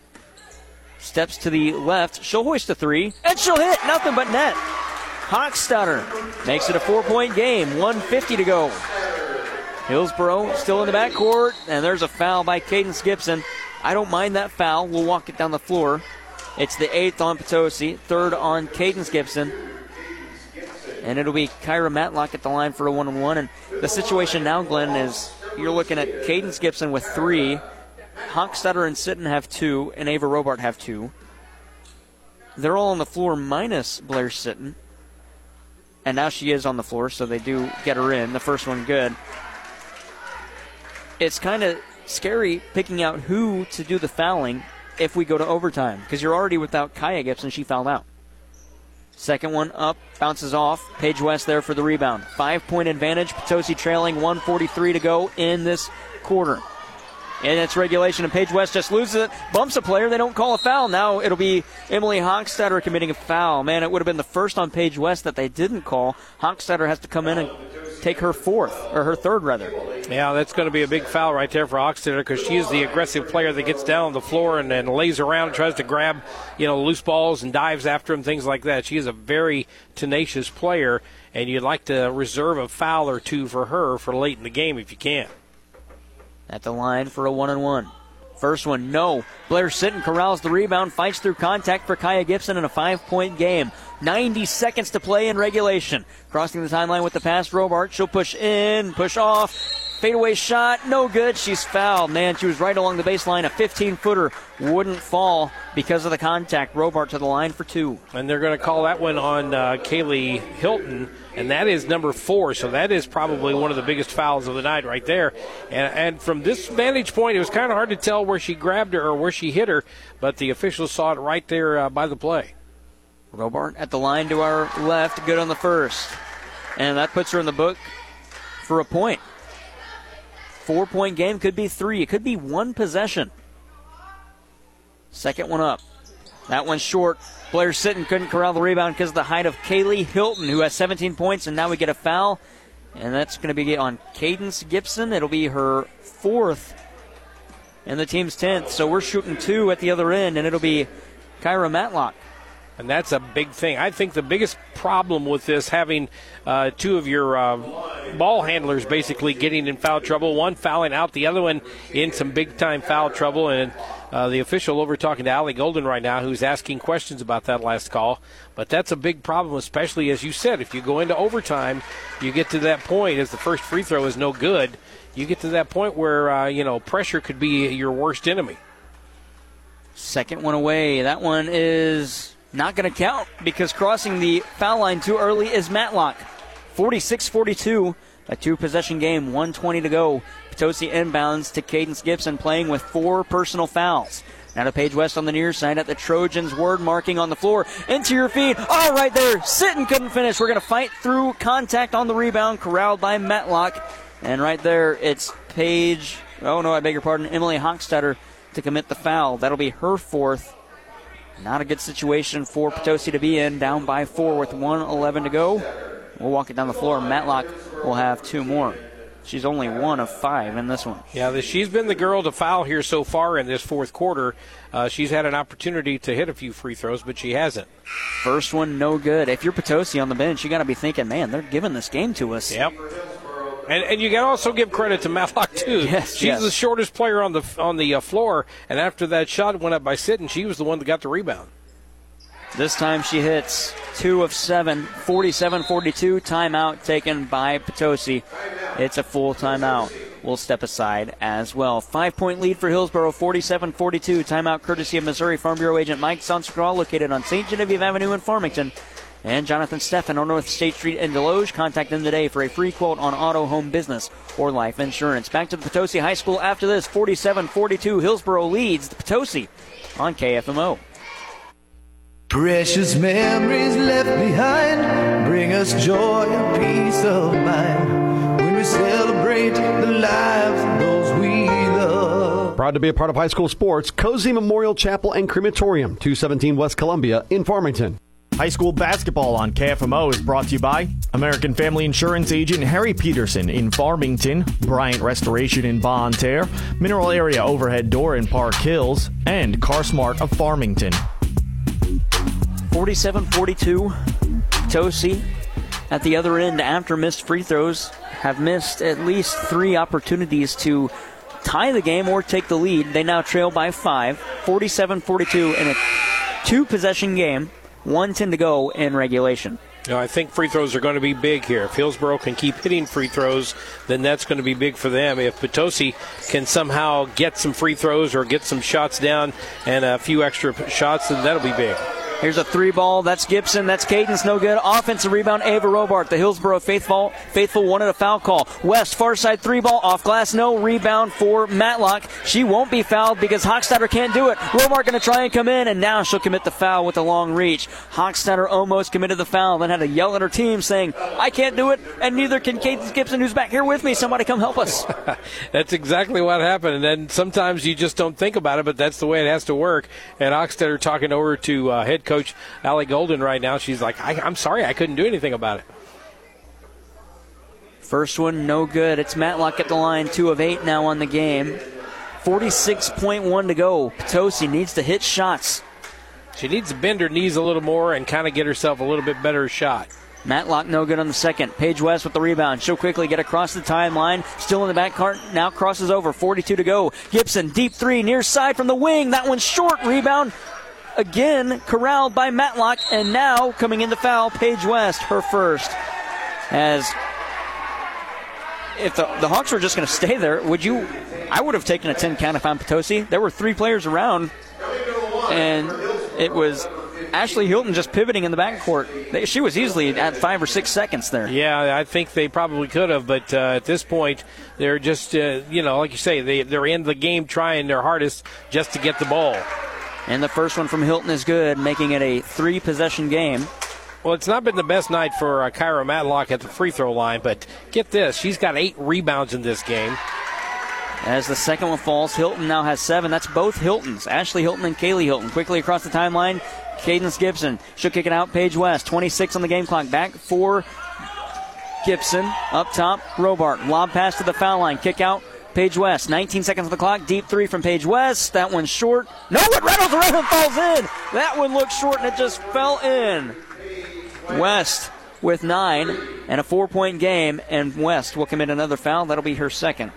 Steps to the left. She'll hoist a three, and she'll hit. Nothing but net. Hockstetter makes it a four-point game. one fifty to go. Hillsboro still in the backcourt, and there's a foul by Cadence Gibson. I don't mind that foul. We'll walk it down the floor. It's the eighth on Potosi, third on Cadence Gibson. And it'll be Kyra Matlock at the line for a one-on-one. And the situation now, Glenn, is you're looking at Cadence Gibson with three. Hockstetter and Sitton have two, and Ava Robart have two. They're all on the floor minus Blair Sitton. And now she is on the floor, so they do get her in. The first one good. It's kind of scary picking out who to do the fouling if we go to overtime, because you're already without Kaia Gibson. She fouled out. Second one up, bounces off. Paige West there for the rebound. Five-point advantage. Potosi trailing, one forty-three to go in this quarter. And it's regulation, and Paige West just loses it. Bumps a player. They don't call a foul. Now it'll be Emily Hockstetter committing a foul. Man, it would have been the first on Paige West that they didn't call. Hockstetter has to come in and take her fourth, or her third, rather. Yeah, that's going to be a big foul right there for Hockstetter, because she is the aggressive player that gets down on the floor and, and lays around and tries to grab, you know, loose balls and dives after them, things like that. She is a very tenacious player, and you'd like to reserve a foul or two for her for late in the game if you can. At the line for a one-on-one. First one, no. Blair Sitton corrals the rebound, fights through contact for Kaia Gibson in a five-point game. ninety seconds to play in regulation. Crossing the timeline with the pass, Robart. She'll push in, push off. Fadeaway shot, no good. She's fouled. Man, she was right along the baseline. A fifteen-footer wouldn't fall because of the contact. Robart to the line for two. And they're going to call that one on uh, Kaylee Hilton, and that is number four. So that is probably one of the biggest fouls of the night right there. And, and from this vantage point, it was kind of hard to tell where she grabbed her or where she hit her, but the officials saw it right there uh, by the play. Robart at the line to our left, good on the first. And that puts her in the book for a point. Four-point game, could be three. It could be one possession. Second one up. That one's short. Blair Sitton couldn't corral the rebound because of the height of Kaylee Hilton, who has seventeen points, and now we get a foul. And that's going to be on Cadence Gibson. It'll be her fourth, and the team's tenth. So we're shooting two at the other end, and it'll be Kyra Matlock. And that's a big thing. I think the biggest problem with this, having uh, two of your uh, ball handlers basically getting in foul trouble, one fouling out, the other one in some big-time foul trouble. And uh, the official over talking to Allie Golden right now, who's asking questions about that last call. But that's a big problem, especially, as you said, if you go into overtime, you get to that point, as the first free throw is no good, you get to that point where, uh, you know, pressure could be your worst enemy. Second one away. That one is not going to count because crossing the foul line too early is Matlock. forty-six forty-two, a two-possession game, one twenty to go. Potosi inbounds to Cadence Gibson, playing with four personal fouls. Now to Paige West on the near side at the Trojans' word marking on the floor. Into your feet. All right there. Sitton couldn't finish. We're going to fight through contact on the rebound, corralled by Matlock. And right there, it's Paige. Oh, no, I beg your pardon. Emily Hockstetter to commit the foul. That'll be her fourth. Not a good situation for Potosi to be in, down by four with one eleven to go. We'll walk it down the floor. Matlock will have two more. She's only one of five in this one. Yeah, she's been the girl to foul here so far in this fourth quarter. Uh, she's had an opportunity to hit a few free throws, but she hasn't. First one, no good. If you're Potosi on the bench, you got to be thinking, man, they're giving this game to us. Yep. And and you got to also give credit to Matlock, too. Yes, She's yes. the shortest player on the on the uh, floor, and after that shot went up by Sitton, she was the one that got the rebound. This time she hits two of seven, forty-seven forty-two, timeout taken by Potosi. It's a full timeout. We'll step aside as well. Five-point lead for Hillsboro, forty-seven forty-two. Timeout courtesy of Missouri Farm Bureau agent Mike Sansegraw, located on Saint Genevieve Avenue in Farmington. And Jonathan Steffen on North State Street in Deloge. Contact them today for a free quote on auto, home, business, or life insurance. Back to the Potosi High School after this. forty-seven forty-two, Hillsboro leads the Potosi on K F M O. Precious memories left behind bring us joy and peace of mind when we celebrate the lives of those we love. Proud to be a part of high school sports, Cozy Memorial Chapel and Crematorium, two seventeen West Columbia in Farmington. High school basketball on K F M O is brought to you by American Family Insurance agent Harry Peterson in Farmington, Bryant Restoration in Bon Terre, Mineral Area Overhead Door in Park Hills, and CarSmart of Farmington. forty-seven forty-two, Potosi at the other end after missed free throws, have missed at least three opportunities to tie the game or take the lead. They now trail by five, forty-seven forty-two in a two-possession game, one ten to go in regulation. No, I think free throws are going to be big here. If Hillsboro can keep hitting free throws, then that's going to be big for them. If Potosi can somehow get some free throws or get some shots down and a few extra shots, then that'll be big. Here's a three ball. That's Gibson. That's Cadence. No good. Offensive rebound, Ava Robart. The Hillsboro faithful, faithful wanted a foul call. West, far side three ball. Off glass. No rebound for Matlock. She won't be fouled because Hockstetter can't do it. Robart going to try and come in, and now she'll commit the foul with a long reach. Hockstetter almost committed the foul, then had to yell at her team saying, I can't do it, and neither can Cadence Gibson, who's back here with me. Somebody come help us. That's exactly what happened, and then sometimes you just don't think about it, but that's the way it has to work. And Hockstetter talking over to uh, head coach Coach Allie Golden right now. She's like, I, I'm sorry, I couldn't do anything about it. First one, no good. It's Matlock at the line, two of eight now on the game. forty-six point one to go. Potosi needs to hit shots. She needs to bend her knees a little more and kind of get herself a little bit better shot. Matlock no good on the second. Paige West with the rebound. She'll quickly get across the timeline. Still in the back cart. Now crosses over. forty-two to go. Gibson, deep three, near side from the wing. That one's short. Rebound. Again, corralled by Matlock, and now coming in the foul, Paige West, her first. As if the, the Hawks were just going to stay there, would you? I would have taken a ten count if I'm Potosi. There were three players around, and it was Ashley Hilton just pivoting in the backcourt. They, she was easily at five or six seconds there. Yeah, I think they probably could have, but uh, at this point, they're just, uh, you know, like you say, they, they're in the game trying their hardest just to get the ball. And the first one from Hilton is good, making it a three-possession game. Well, it's not been the best night for uh, Kyra Madlock at the free-throw line, but get this. She's got eight rebounds in this game. As the second one falls, Hilton now has seven. That's both Hiltons, Ashley Hilton and Kaylee Hilton. Quickly across the timeline, Cadence Gibson. She'll kick it out, Paige West. twenty-six on the game clock. Back for Gibson. Up top, Robart. Lob pass to the foul line. Kick out. Paige West, nineteen seconds on the clock. Deep three from Paige West. That one's short. No, it rattles around and falls in. That one looked short, and it just fell in. West with nine and a four-point game, and West will commit another foul. That'll be her second.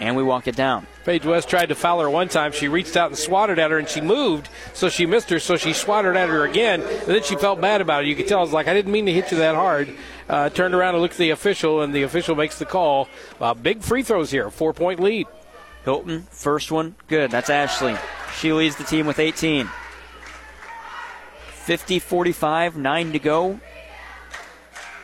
And we walk it down. Paige West tried to foul her one time. She reached out and swatted at her, and she moved, so she missed her, so she swatted at her again, and then she felt bad about it. You could tell, I was like, I didn't mean to hit you that hard. Uh, turned around and looked at the official, and the official makes the call. Uh, big free throws here, four-point lead. Hilton, first one, good. That's Ashley. She leads the team with eighteen. fifty forty-five, nine to go.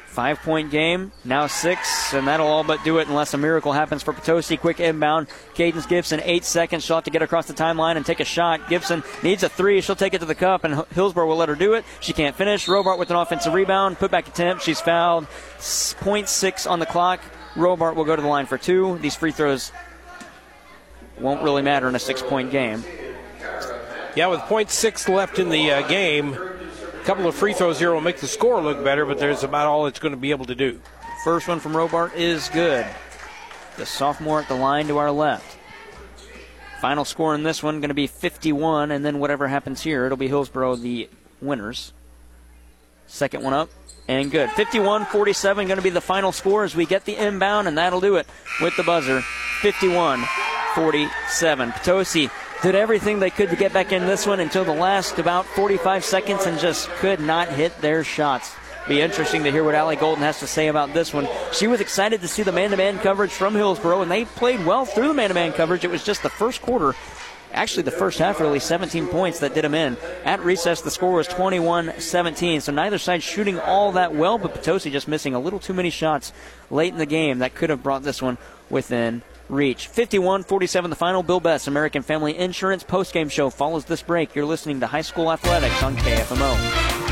Five-point game, now six, and that'll all but do it unless a miracle happens for Potosi. Quick inbound, Cadence Gibson, eight seconds. She'll have to get across the timeline and take a shot. Gibson needs a three. She'll take it to the cup, and Hillsboro will let her do it. She can't finish. Robart with an offensive rebound. Put-back attempt. She's fouled. point six on the clock. Robart will go to the line for two. These free throws won't really matter in a six-point game. Yeah, with point six left in the uh, game, a couple of free throws here will make the score look better, but there's about all it's going to be able to do. First one from Robart is good. The sophomore at the line to our left. Final score in this one going to be fifty-one, and then whatever happens here, it'll be Hillsboro the winners. Second one up, and good. fifty-one forty-seven going to be the final score as we get the inbound, and that'll do it with the buzzer. fifty-one forty-seven. Potosi did everything they could to get back in this one until the last about forty-five seconds and just could not hit their shots. Be interesting to hear what Allie Golden has to say about this one. She was excited to see the man-to-man coverage from Hillsboro, and they played well through the man-to-man coverage. It was just the first quarter, actually the first half really, seventeen points that did them in. At recess, the score was twenty-one seventeen, so neither side shooting all that well, but Potosi just missing a little too many shots late in the game that could have brought this one within reach. fifty-one forty-seven the final. Bill Best, American Family Insurance postgame show follows this break. You're listening to High School Athletics on K F M O.